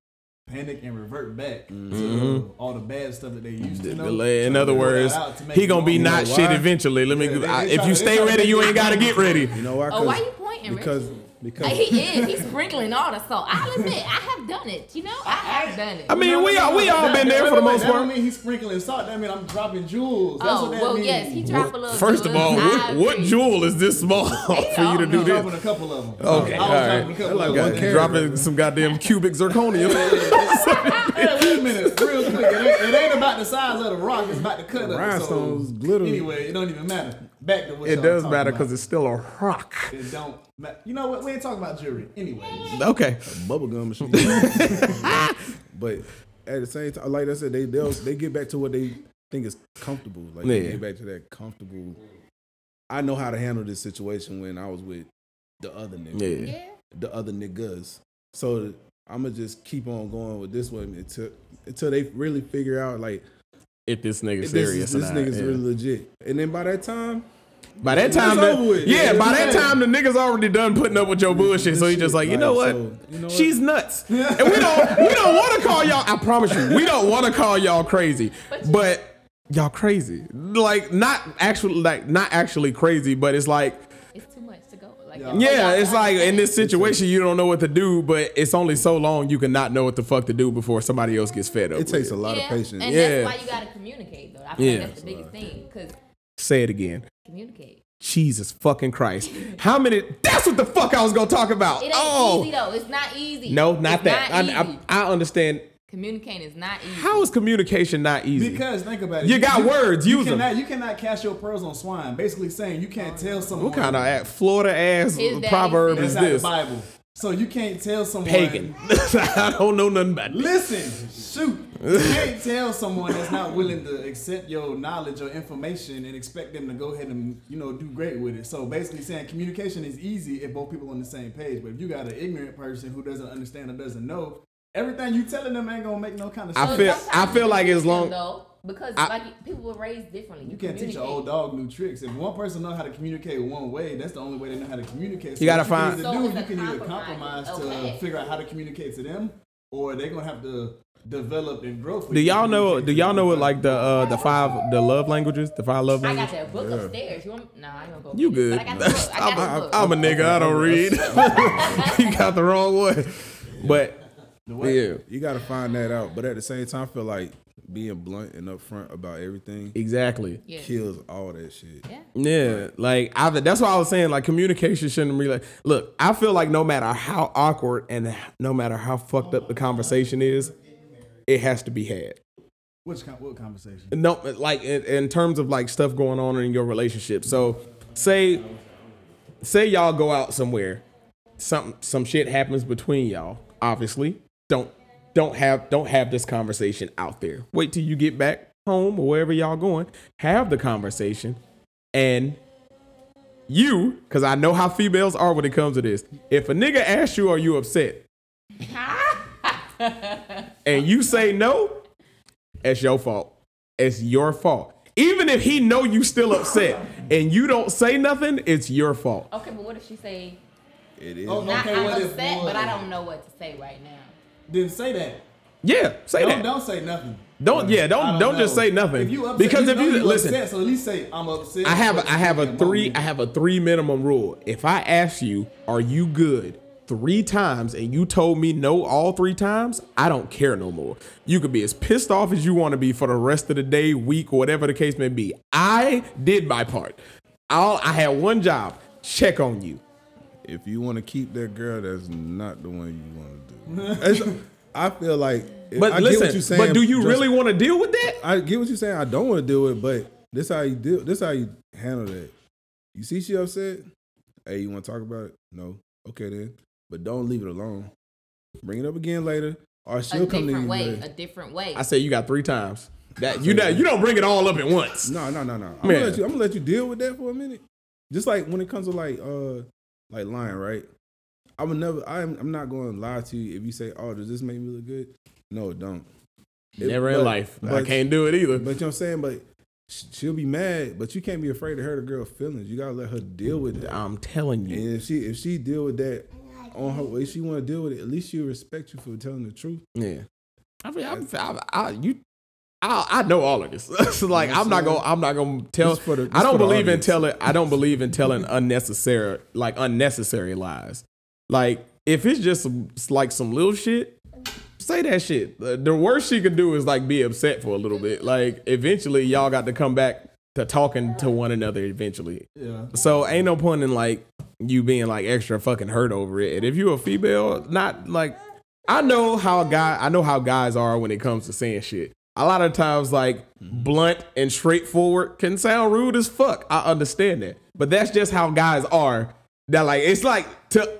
panic and revert back to all the bad stuff that they used to know. In other words, he gonna be not shit eventually. Let me. If you stay ready, you ain't gotta get ready. You know why? Why you pointing? Because Because he's sprinkling all the salt. I'll admit, I have done it. You know, I have done it. I mean, we all been there for the most part. That don't mean he's sprinkling salt. That mean I'm dropping jewels. That's what that means. Yes, he dropped a little. First of all, what jewel is this small for you to do this? I was dropping a couple of them. Okay, all right. Dropping some goddamn cubic zirconium. Hey, wait a minute, real quick. It ain't about the size of the rock. It's about the cut of the rhinestones. Literally. Anyway, it don't even matter. Back to what it does matter because it's still a rock. It don't matter. You know what? We ain't talking about jewelry anyway. Okay. Bubblegum machine. But at the same time, like I said, they get back to what they think is comfortable. Like they get back to that comfortable. I know how to handle this situation when I was with the other nigga. Yeah. The other niggas. So I'm gonna just keep on going with this one until they really figure out like. If this nigga's serious, this nigga's really legit. And then by that time, the nigga's already done putting up with your bullshit. So he's just like, you know what? She's nuts, and we don't want to call y'all. I promise you, we don't want to call y'all crazy, but y'all crazy. Like not actually crazy, but it's like. Yeah, it's like in this situation, you don't know what to do, but it's only so long you can not know what the fuck to do before somebody else gets fed up. It takes a lot of patience. And that's why you got to communicate, though. I think that's the biggest thing. Cause say it again. Communicate. Jesus fucking Christ. How many? That's what the fuck I was going to talk about. It ain't easy, though. It's not easy. No, not that. I understand. Communicating is not easy. How is communication not easy? Because think about it. You got words. Use them. You cannot cast your pearls on swine. Basically saying you can't tell someone. What kind of Florida ass proverb is this? That's not the Bible. So you can't tell someone. Pagan. I don't know nothing about this. Listen, shoot. You can't tell someone that's not willing to accept your knowledge or information and expect them to go ahead and do great with it. So basically saying communication is easy if both people are on the same page. But if you got an ignorant person who doesn't understand or doesn't know, everything you telling them ain't gonna make no kind of sense. I feel like as long though, because like people were raised differently. You can't teach an old dog new tricks. If one person knows how to communicate one way, that's the only way they know how to communicate. So you gotta find. You can either compromise to figure out how to communicate to them, or they're gonna have to develop and grow. Do y'all know what like the love languages? The 5 love languages. I got that book upstairs. I ain't gonna go. You good? I'm a nigga. I don't read. You got the wrong one, but. Yeah, you gotta find that out. But at the same time, I feel like being blunt and upfront about everything kills all that shit. Yeah, like that's why I was saying like communication shouldn't be like. Look, I feel like no matter how awkward and no matter how fucked up the conversation is, it has to be had. What conversation? No, like in terms of like stuff going on in your relationship. So say y'all go out somewhere, some shit happens between y'all. Obviously. Don't have this conversation out there. Wait till you get back home or wherever y'all going. Have the conversation, and because I know how females are when it comes to this. If a nigga asks you, are you upset? And you say no, it's your fault. It's your fault. Even if he know you still upset and you don't say nothing, it's your fault. Okay, but what if she say? It is. Oh, not okay, I'm upset, but I don't know what to say right now. Then say that. Yeah, say that. Don't say nothing. Don't just say nothing. If you upset, because if you listen, upset, so at least say I'm upset. I have a three minimum rule. If I ask you, are you good 3 times and you told me no all 3 times, I don't care no more. You could be as pissed off as you want to be for the rest of the day, week, or whatever the case may be. I did my part. I had one job, check on you. If you want to keep that girl, that's not the one you want to do. I feel like... But listen, get what you're saying, but do you really want to deal with that? I get what you're saying. I don't want to deal with it, but this how you handle that. You see she upset? Hey, you want to talk about it? No. Okay, then. But don't leave it alone. Bring it up again later, or she'll come to you later. A different way. I say you got 3 times. You don't bring it all up at once. No. I'm going to let you deal with that for a minute. Just like when it comes to like lying, right? I'm not going to lie to you if you say, "Oh, does this make me look good?" No, it don't. Never in life. But I can't do it either. But you know what I'm saying? But she'll be mad. But you can't be afraid to hurt a girl's feelings. You gotta let her deal with that. I'm telling you. And if she deal with that on her way, she want to deal with it. At least she'll respect you for telling the truth. Yeah. I mean, I know all of this. So like, you know I'm not gonna tell. I don't believe in telling unnecessary lies. Like, if it's just like some little shit, say that shit. The worst she could do is like be upset for a little bit. Like, eventually y'all got to come back to talking to one another eventually. Yeah. So ain't no point in like you being like extra fucking hurt over it. And if you're a female, not like, I know how guys are when it comes to saying shit. A lot of times, like, blunt and straightforward can sound rude as fuck. I understand that. But that's just how guys are. That, like, it's like,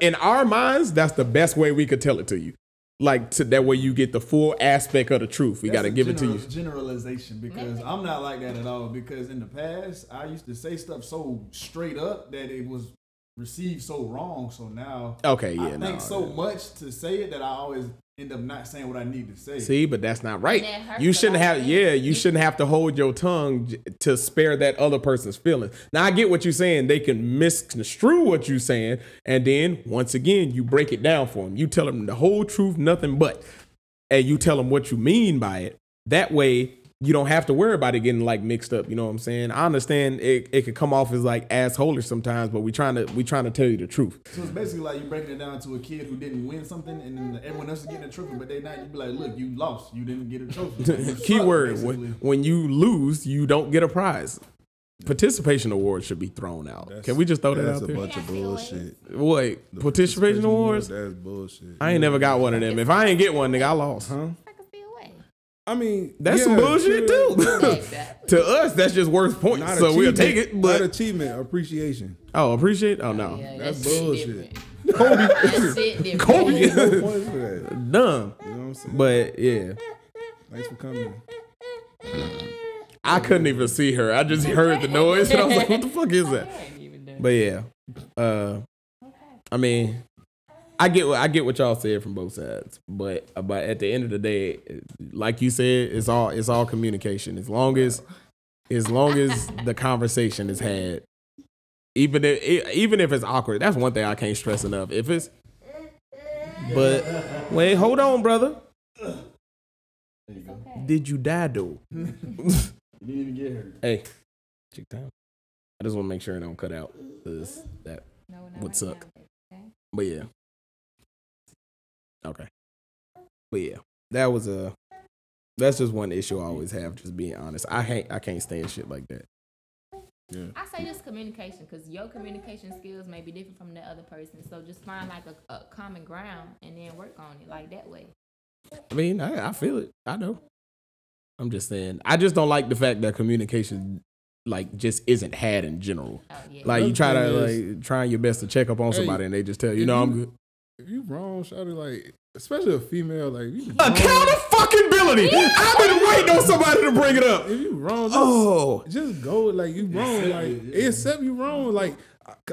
in our minds, that's the best way we could tell it to you. Like, that way you get the full aspect of the truth. We got to give it to you. Generalization, because I'm not like that at all. Because in the past, I used to say stuff so straight up that it was received so wrong. So now, I think so much to say it that I always end up not saying what I need to say. See, but that's not right. You shouldn't have, you shouldn't have to hold your tongue to spare that other person's feelings. Now, I get what you're saying. They can misconstrue what you're saying. And then once again, you break it down for them. You tell them the whole truth, nothing but, and you tell them what you mean by it. That way you don't have to worry about it getting like mixed up. You know what I'm saying? I understand it could come off as like asshole-ish sometimes, but we trying to tell you the truth. So it's basically like you breaking it down to a kid who didn't win something, and then everyone else is getting a trophy, but they not. You be like, look, you lost. You didn't get a trophy. Keyword: when you lose, you don't get a prize. Participation awards should be thrown out. Can we just throw that out there? That's a bunch of bullshit. Wait, participation awards? That's bullshit. I ain't never got one of them. If I ain't get one, nigga, I lost, huh? I mean, that's some bullshit too. Exactly. To us, that's just worth points, not so we'll take it. But not achievement, appreciation. Oh, appreciate? Oh no, yeah, that's bullshit. Kobe, dumb. You know what I'm saying? But yeah, thanks for coming. I couldn't even see her. I just heard the noise, and I was like, "What the fuck is that?" But yeah, I mean. I get what y'all said from both sides, but at the end of the day, like you said, it's all communication. As long as the conversation is had, even if it's awkward, that's one thing I can't stress enough. But wait, hold on, brother. There you go. Did you die though? You didn't even get hurt. Hey, check time. I just want to make sure it don't cut out, cause that would suck. Okay. But yeah. Okay. But yeah, that's just one issue I always have, just being honest. I can't stand shit like that. Yeah. I say just communication, because your communication skills may be different from the other person. So just find like a common ground and then work on it like that way. I mean, I feel it. I know. I'm just saying. I just don't like the fact that communication like just isn't had in general. Oh, yeah. Like you try to like trying your best to check up on somebody and they just tell you, no, I'm good. If you wrong, shawty, like, especially a female, like, you accountability. Yeah. I've been waiting on somebody to bring it up. If you wrong, just go, like, you wrong, like, accept you wrong. Like,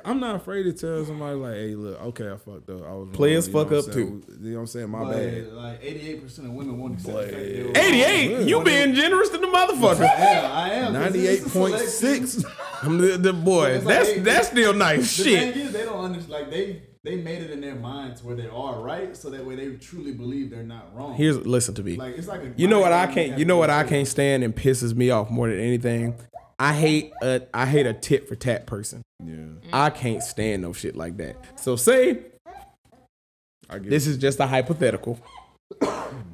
I'm not afraid to tell somebody, like, hey, look, okay, I fucked up. I was players wrong. Fuck up too. You know what I'm saying? My bad. Like, 88% of women won't accept it. 88? You being generous to the motherfucker. Yeah, I am. 98.6. I'm the boy. That's still nice. Shit. The thing is, they don't understand, like, they made it in their minds where they are right, so that way they truly believe they're not wrong. Listen to me. Like, it's like a you know what I can't stand and pisses me off more than anything. I hate a tit for tat person. Yeah. I can't stand no shit like that. So say this is just a hypothetical.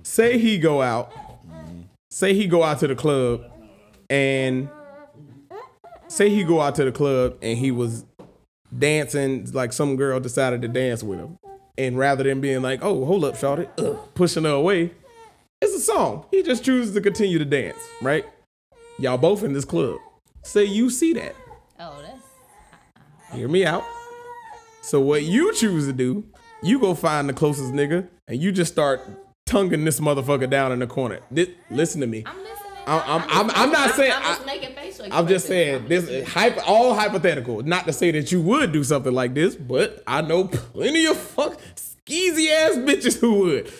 Say he go out. Mm-hmm. Say he go out to the club and he was dancing, like some girl decided to dance with him, and rather than being like, oh, hold up, shawty, pushing her away, it's a song. He just chooses to continue to dance, right? Y'all both in this club. Say you see that. Oh, that's... Hear me out. So what you choose to do, you go find the closest nigga, and you just start tonguing this motherfucker down in the corner. Listen to me. I'm listening. I'm not saying... I'm just saying this is all hypothetical. Not to say that you would do something like this, but I know plenty of fuck skeezy ass bitches who would.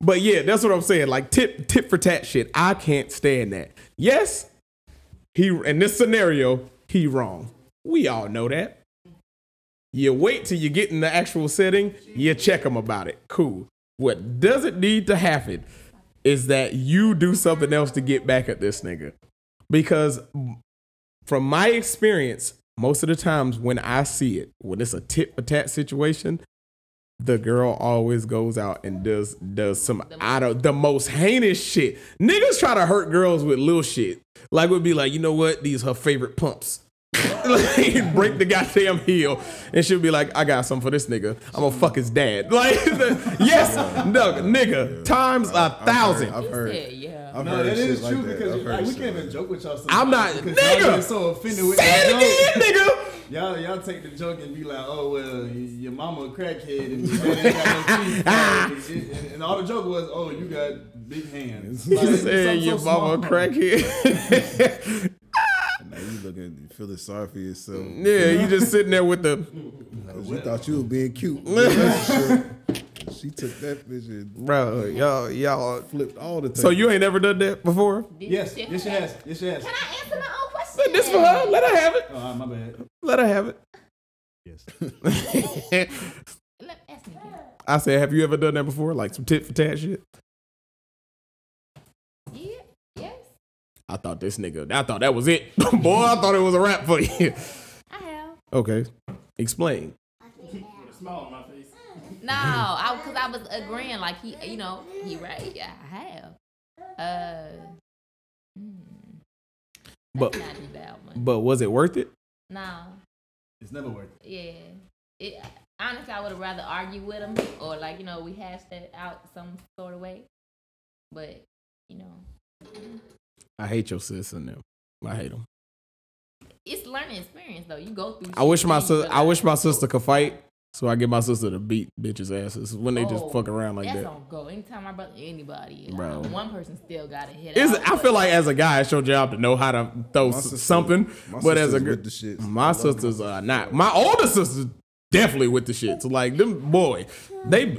But yeah, that's what I'm saying. Like tit for tat shit. I can't stand that. Yes, in this scenario, he wrong. We all know that. You wait till you get in the actual setting. You check him about it. Cool. What doesn't need to happen is that you do something else to get back at this nigga. Because from my experience, most of the times when I see it, when it's a tit for tat situation, the girl always goes out and does some out of the most heinous shit. Niggas try to hurt girls with little shit. Like, would be like, you know what? These her favorite pumps. Like, break the goddamn heel. And she'll be like, I got something for this nigga. I'm gonna fuck his dad. Like, yes, no, nigga, times a thousand. I've heard that is true, like that. Because like, we can't even joke with y'all. I'm not, nigga. Y'all so offended with that nigga. Y'all take the joke and be like, oh, well, your mama a crackhead and your dad ain't got no teeth. and all the joke was, oh, you got big hands. Like, you said your mama a crackhead. Now you looking, feeling sorry for yourself. Yeah, you just sitting there with the. You thought you was being cute. She took that vision, bro. Y'all flipped all the time. So you ain't ever done that before? Yes, she has. Can I answer my own question? Let this for her. Let her have it. Oh, my bad. Let her have it. Yes. Let ask me. I said, have you ever done that before? Like some tit for tat shit. I thought this nigga, I thought that was it. Boy, I thought it was a wrap for you. I have. Okay. Explain. Smile on my face. No, because I was agreeing. Like, he, you know, he right. Yeah, I have. But was it worth it? No. It's never worth it. Yeah. Honestly, I would have rather argue with him or, like, you know, we hashed that out some sort of way. But, you know. I hate your sis and them. I hate them. It's learning experience though. You go through. I wish my sister could fight, so I get my sister to beat bitches' asses when they just fuck around like that. That's on go. Anytime I brother anybody, bro. One person still got to hit. I feel like as a guy, it's your job to know how to throw something. But as a girl, my sisters are not. My older sisters definitely with the shit. So like them boy, they.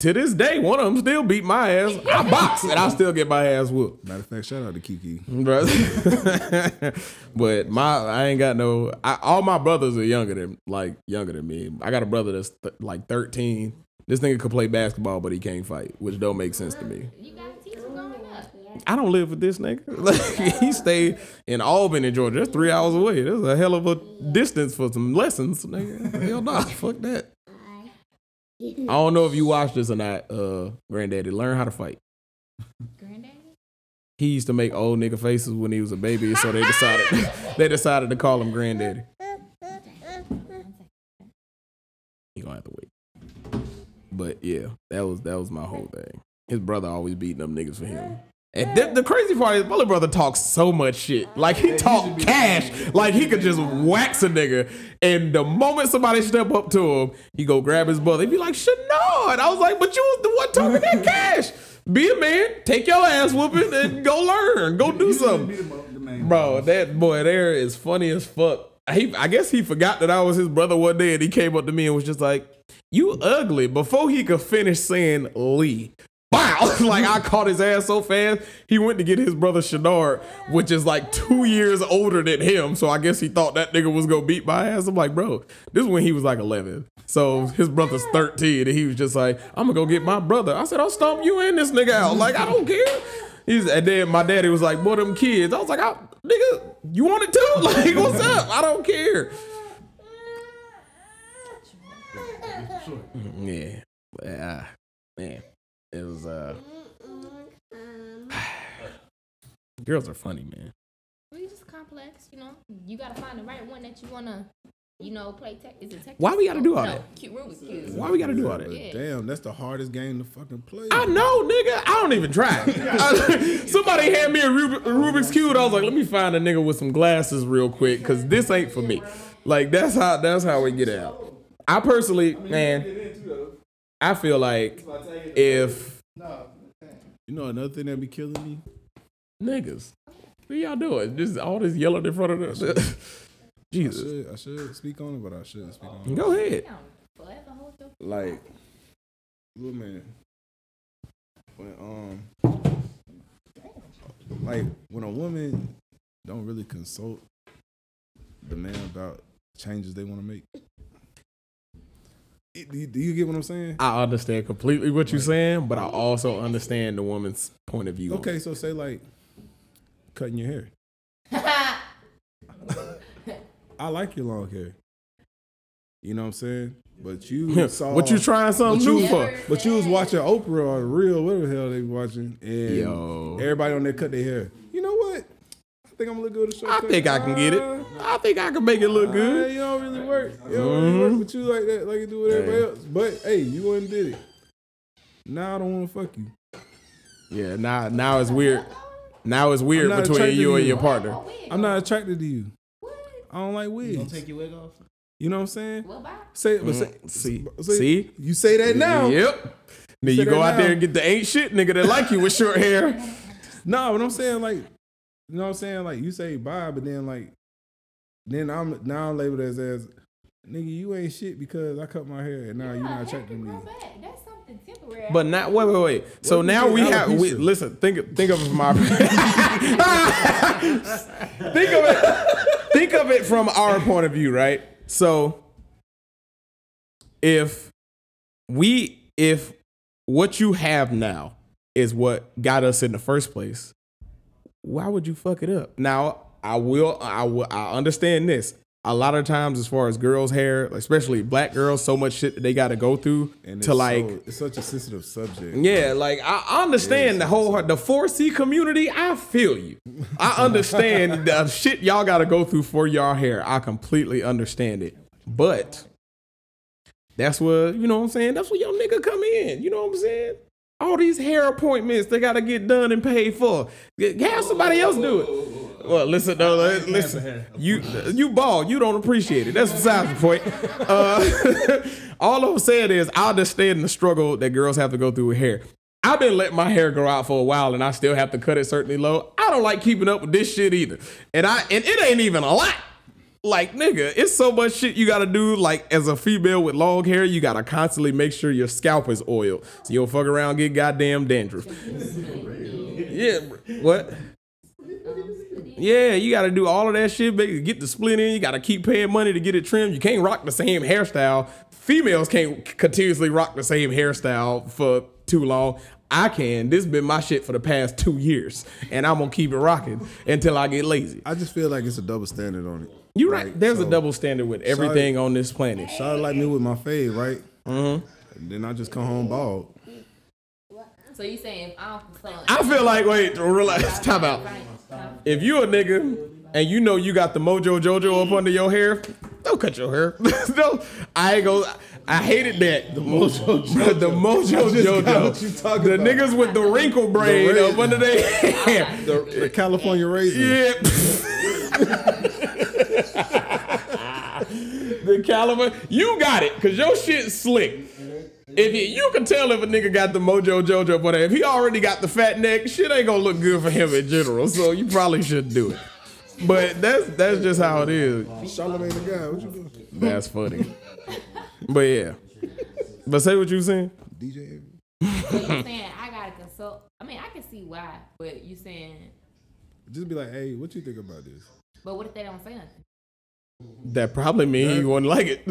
To this day, one of them still beat my ass. I box and I still get my ass whooped. Matter of fact, shout out to Kiki. But I ain't got no. All my brothers are younger than me. I got a brother that's 13. This nigga could play basketball, but he can't fight, which don't make sense to me. You gotta teach him growing up. I don't live with this nigga. Like, he stayed in Albany, Georgia. That's 3 hours away. That's a hell of a distance for some lessons, nigga. Hell nah, fuck that. I don't know if you watched this or not, Granddaddy. Learn how to fight. Granddaddy? He used to make old nigga faces when he was a baby, so they decided to call him Granddaddy. He gonna have to wait. But yeah, that was my whole thing. His brother always beating up niggas for him. And the crazy part is, my brother talks so much shit. Like, he talk cash. Like, he could just wax a nigga. And the moment somebody step up to him, he go grab his brother. He be like, Shanaud. And I was like, but you was the one talking that cash. Be a man. Take your ass whooping and go learn. Go do something. Bro, that boy there is funny as fuck. I guess he forgot that I was his brother one day, and he came up to me and was just like, you ugly. Before he could finish saying Lee. Wow! Like, I caught his ass so fast, he went to get his brother Shannard, which is like 2 years older than him. So I guess he thought that nigga was gonna beat my ass. I'm like, bro, this is when he was like 11. So his brother's 13, and he was just like, I'm gonna go get my brother. I said, I'll stomp you and this nigga out. Like, I don't care. And then my daddy was like, boy, them kids. I was like, nigga, you want it too? Like, what's up? I don't care. Yeah. Man. It was girls are funny, man. We just complex, you know. You gotta find the right one that you wanna, you know, play. Why we gotta do all that? Why we gotta do all that? Yeah. Damn, that's the hardest game to fucking play. I know, nigga. I don't even try. Somebody had me a Rubik's Cube. I was like, let me find a nigga with some glasses real quick, cause this ain't for me. Like, that's how we get out. I personally, man. I feel like if... You know another thing that be killing me? Niggas. What y'all doing? Just all this yelling in front of us. Jesus. I should speak on it, but I shouldn't speak on it. Go ahead. Like, little man. When, like, when a woman don't really consult the man about changes they want to make. Do you get what I'm saying? I understand completely what you're saying, but I also understand the woman's point of view. Okay, so say like cutting your hair. I like your long hair. You know what I'm saying? But you saw what you trying something new for. But you was watching Oprah or Real, whatever the hell they were watching, and everybody on there cut their hair. You know what? I think I'm gonna look good at the show. I think I can get it. I think I can make it look good. It don't really work. It don't really work with you like that, like you do with everybody else. But hey, you went and did it. Now I don't want to fuck you. Yeah, now it's weird. Now it's weird between you and your partner. I'm not attracted to you. I don't like wigs. You don't take your wig off. You know what I'm saying? Well, bye. See? You say that now. Yep. Then you go out there and get the ain't shit nigga that like you with short hair. No, but I'm saying like, you know what I'm saying? Like you say bye, but then like, I'm labeled as nigga, you ain't shit because I cut my hair and now you're not attracted to me. That's something temporary. But not wait. So what now we have listen. Think of my think of it from our point of view, right? So if what you have now is what got us in the first place, why would you fuck it up? Now I understand this. A lot of times as far as girls' hair, especially black girls, so much shit that they gotta go through and to like it's such a sensitive subject. Yeah, like I understand the whole the 4C community, I feel you. I understand the shit y'all gotta go through for y'all hair. I completely understand it. But that's where, you know what I'm saying? That's where your nigga come in. You know what I'm saying? All these hair appointments they gotta get done and paid for. Have somebody else do it. Well, listen. You bald. You don't appreciate it. That's besides the point. All I'm saying is I understand the struggle that girls have to go through with hair. I've been letting my hair grow out for a while, and I still have to cut it certainly low. I don't like keeping up with this shit either, and it ain't even a lot. Like nigga, it's so much shit you gotta do. Like as a female with long hair, you gotta constantly make sure your scalp is oiled, so you don't fuck around and get goddamn dandruff. Yeah, what? Yeah, you got to do all of that shit, baby. Get the split in. You got to keep paying money to get it trimmed. You can't rock the same hairstyle. Females can't continuously rock the same hairstyle for too long. I can. This has been my shit for the past 2 years, and I'm going to keep it rocking until I get lazy. I just feel like it's a double standard on it. You're right. There's a double standard with everything on this planet. Shout out like me with my fade, right? Mm-hmm. Then I just come home bald. So you saying I feel like, wait, relax, time out. If you a nigga and you know you got the Mojo Jojo up under your hair, don't cut your hair. No, I hated that. The Mojo Jojo. The niggas with the wrinkle braid up under their hair. The California razor. Yeah. The California. You got it, because your shit's slick. If you can tell if a nigga got the Mojo Jojo, but if he already got the fat neck, shit ain't gonna look good for him in general. So you probably shouldn't do it. But that's just how it is. Charlemagne the guy, what you doing? That's funny. But yeah. But say what you saying. DJ. But you saying I gotta consult. I mean, I can see why, but you saying just be like, hey, what you think about this? But what if they don't say nothing? That probably means you wouldn't like it.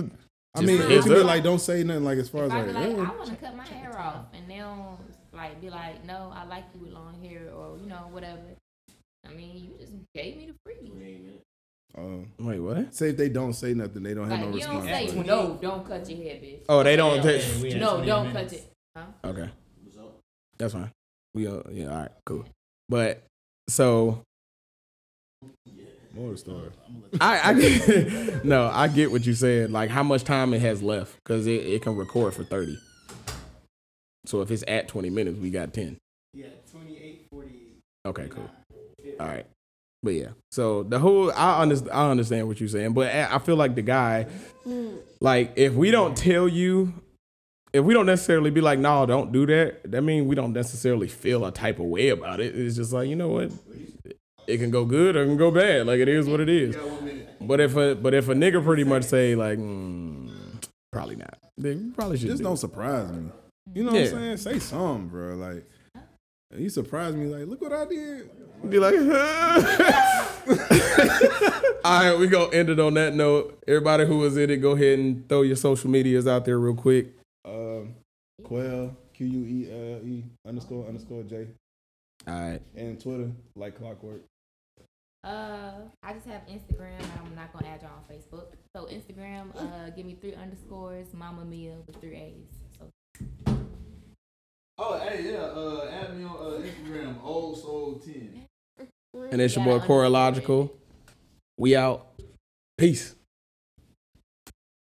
I mean, it could be like, don't say nothing, like, as far as, like I want to cut my hair off, and they don't, like, be like, no, I like you with long hair, or, you know, whatever. I mean, you just gave me the freebie. Wait, what? Say if they don't say nothing, they don't have no response. You don't say, no, don't cut your hair, bitch. Oh, they don't. No, don't cut it. Huh? Okay. That's fine. Yeah, all right, cool. But, so... More story. I get what you said. Like how much time it has left, because it can record for 30. So if it's at 20 minutes, we got 10. Yeah, 28:48. Okay, cool. All right, but yeah. So the whole I understand what you're saying, but I feel like the guy, like if we don't tell you, if we don't necessarily be like, no, don't do that. That means we don't necessarily feel a type of way about it. It's just like, you know what. It can go good or it can go bad. Like, it is what it is. But if a nigga pretty much say, like, probably not. Then probably shouldn't. Just don't surprise me. You know what I'm saying? Say something, bro. Like, you surprised me. Like, look what I did. Be like, All right, we going to end it on that note. Everybody who was in it, go ahead and throw your social medias out there real quick. Quell, QUELE__J. All right. And Twitter, like clockwork. I just have Instagram. I'm not gonna add y'all on Facebook. So Instagram, give me 3 underscores, Mama Mia with 3 A's. So. Oh, hey, yeah. Add me on Instagram, old soul 10. And it's your boy Core Logical. We out. Peace.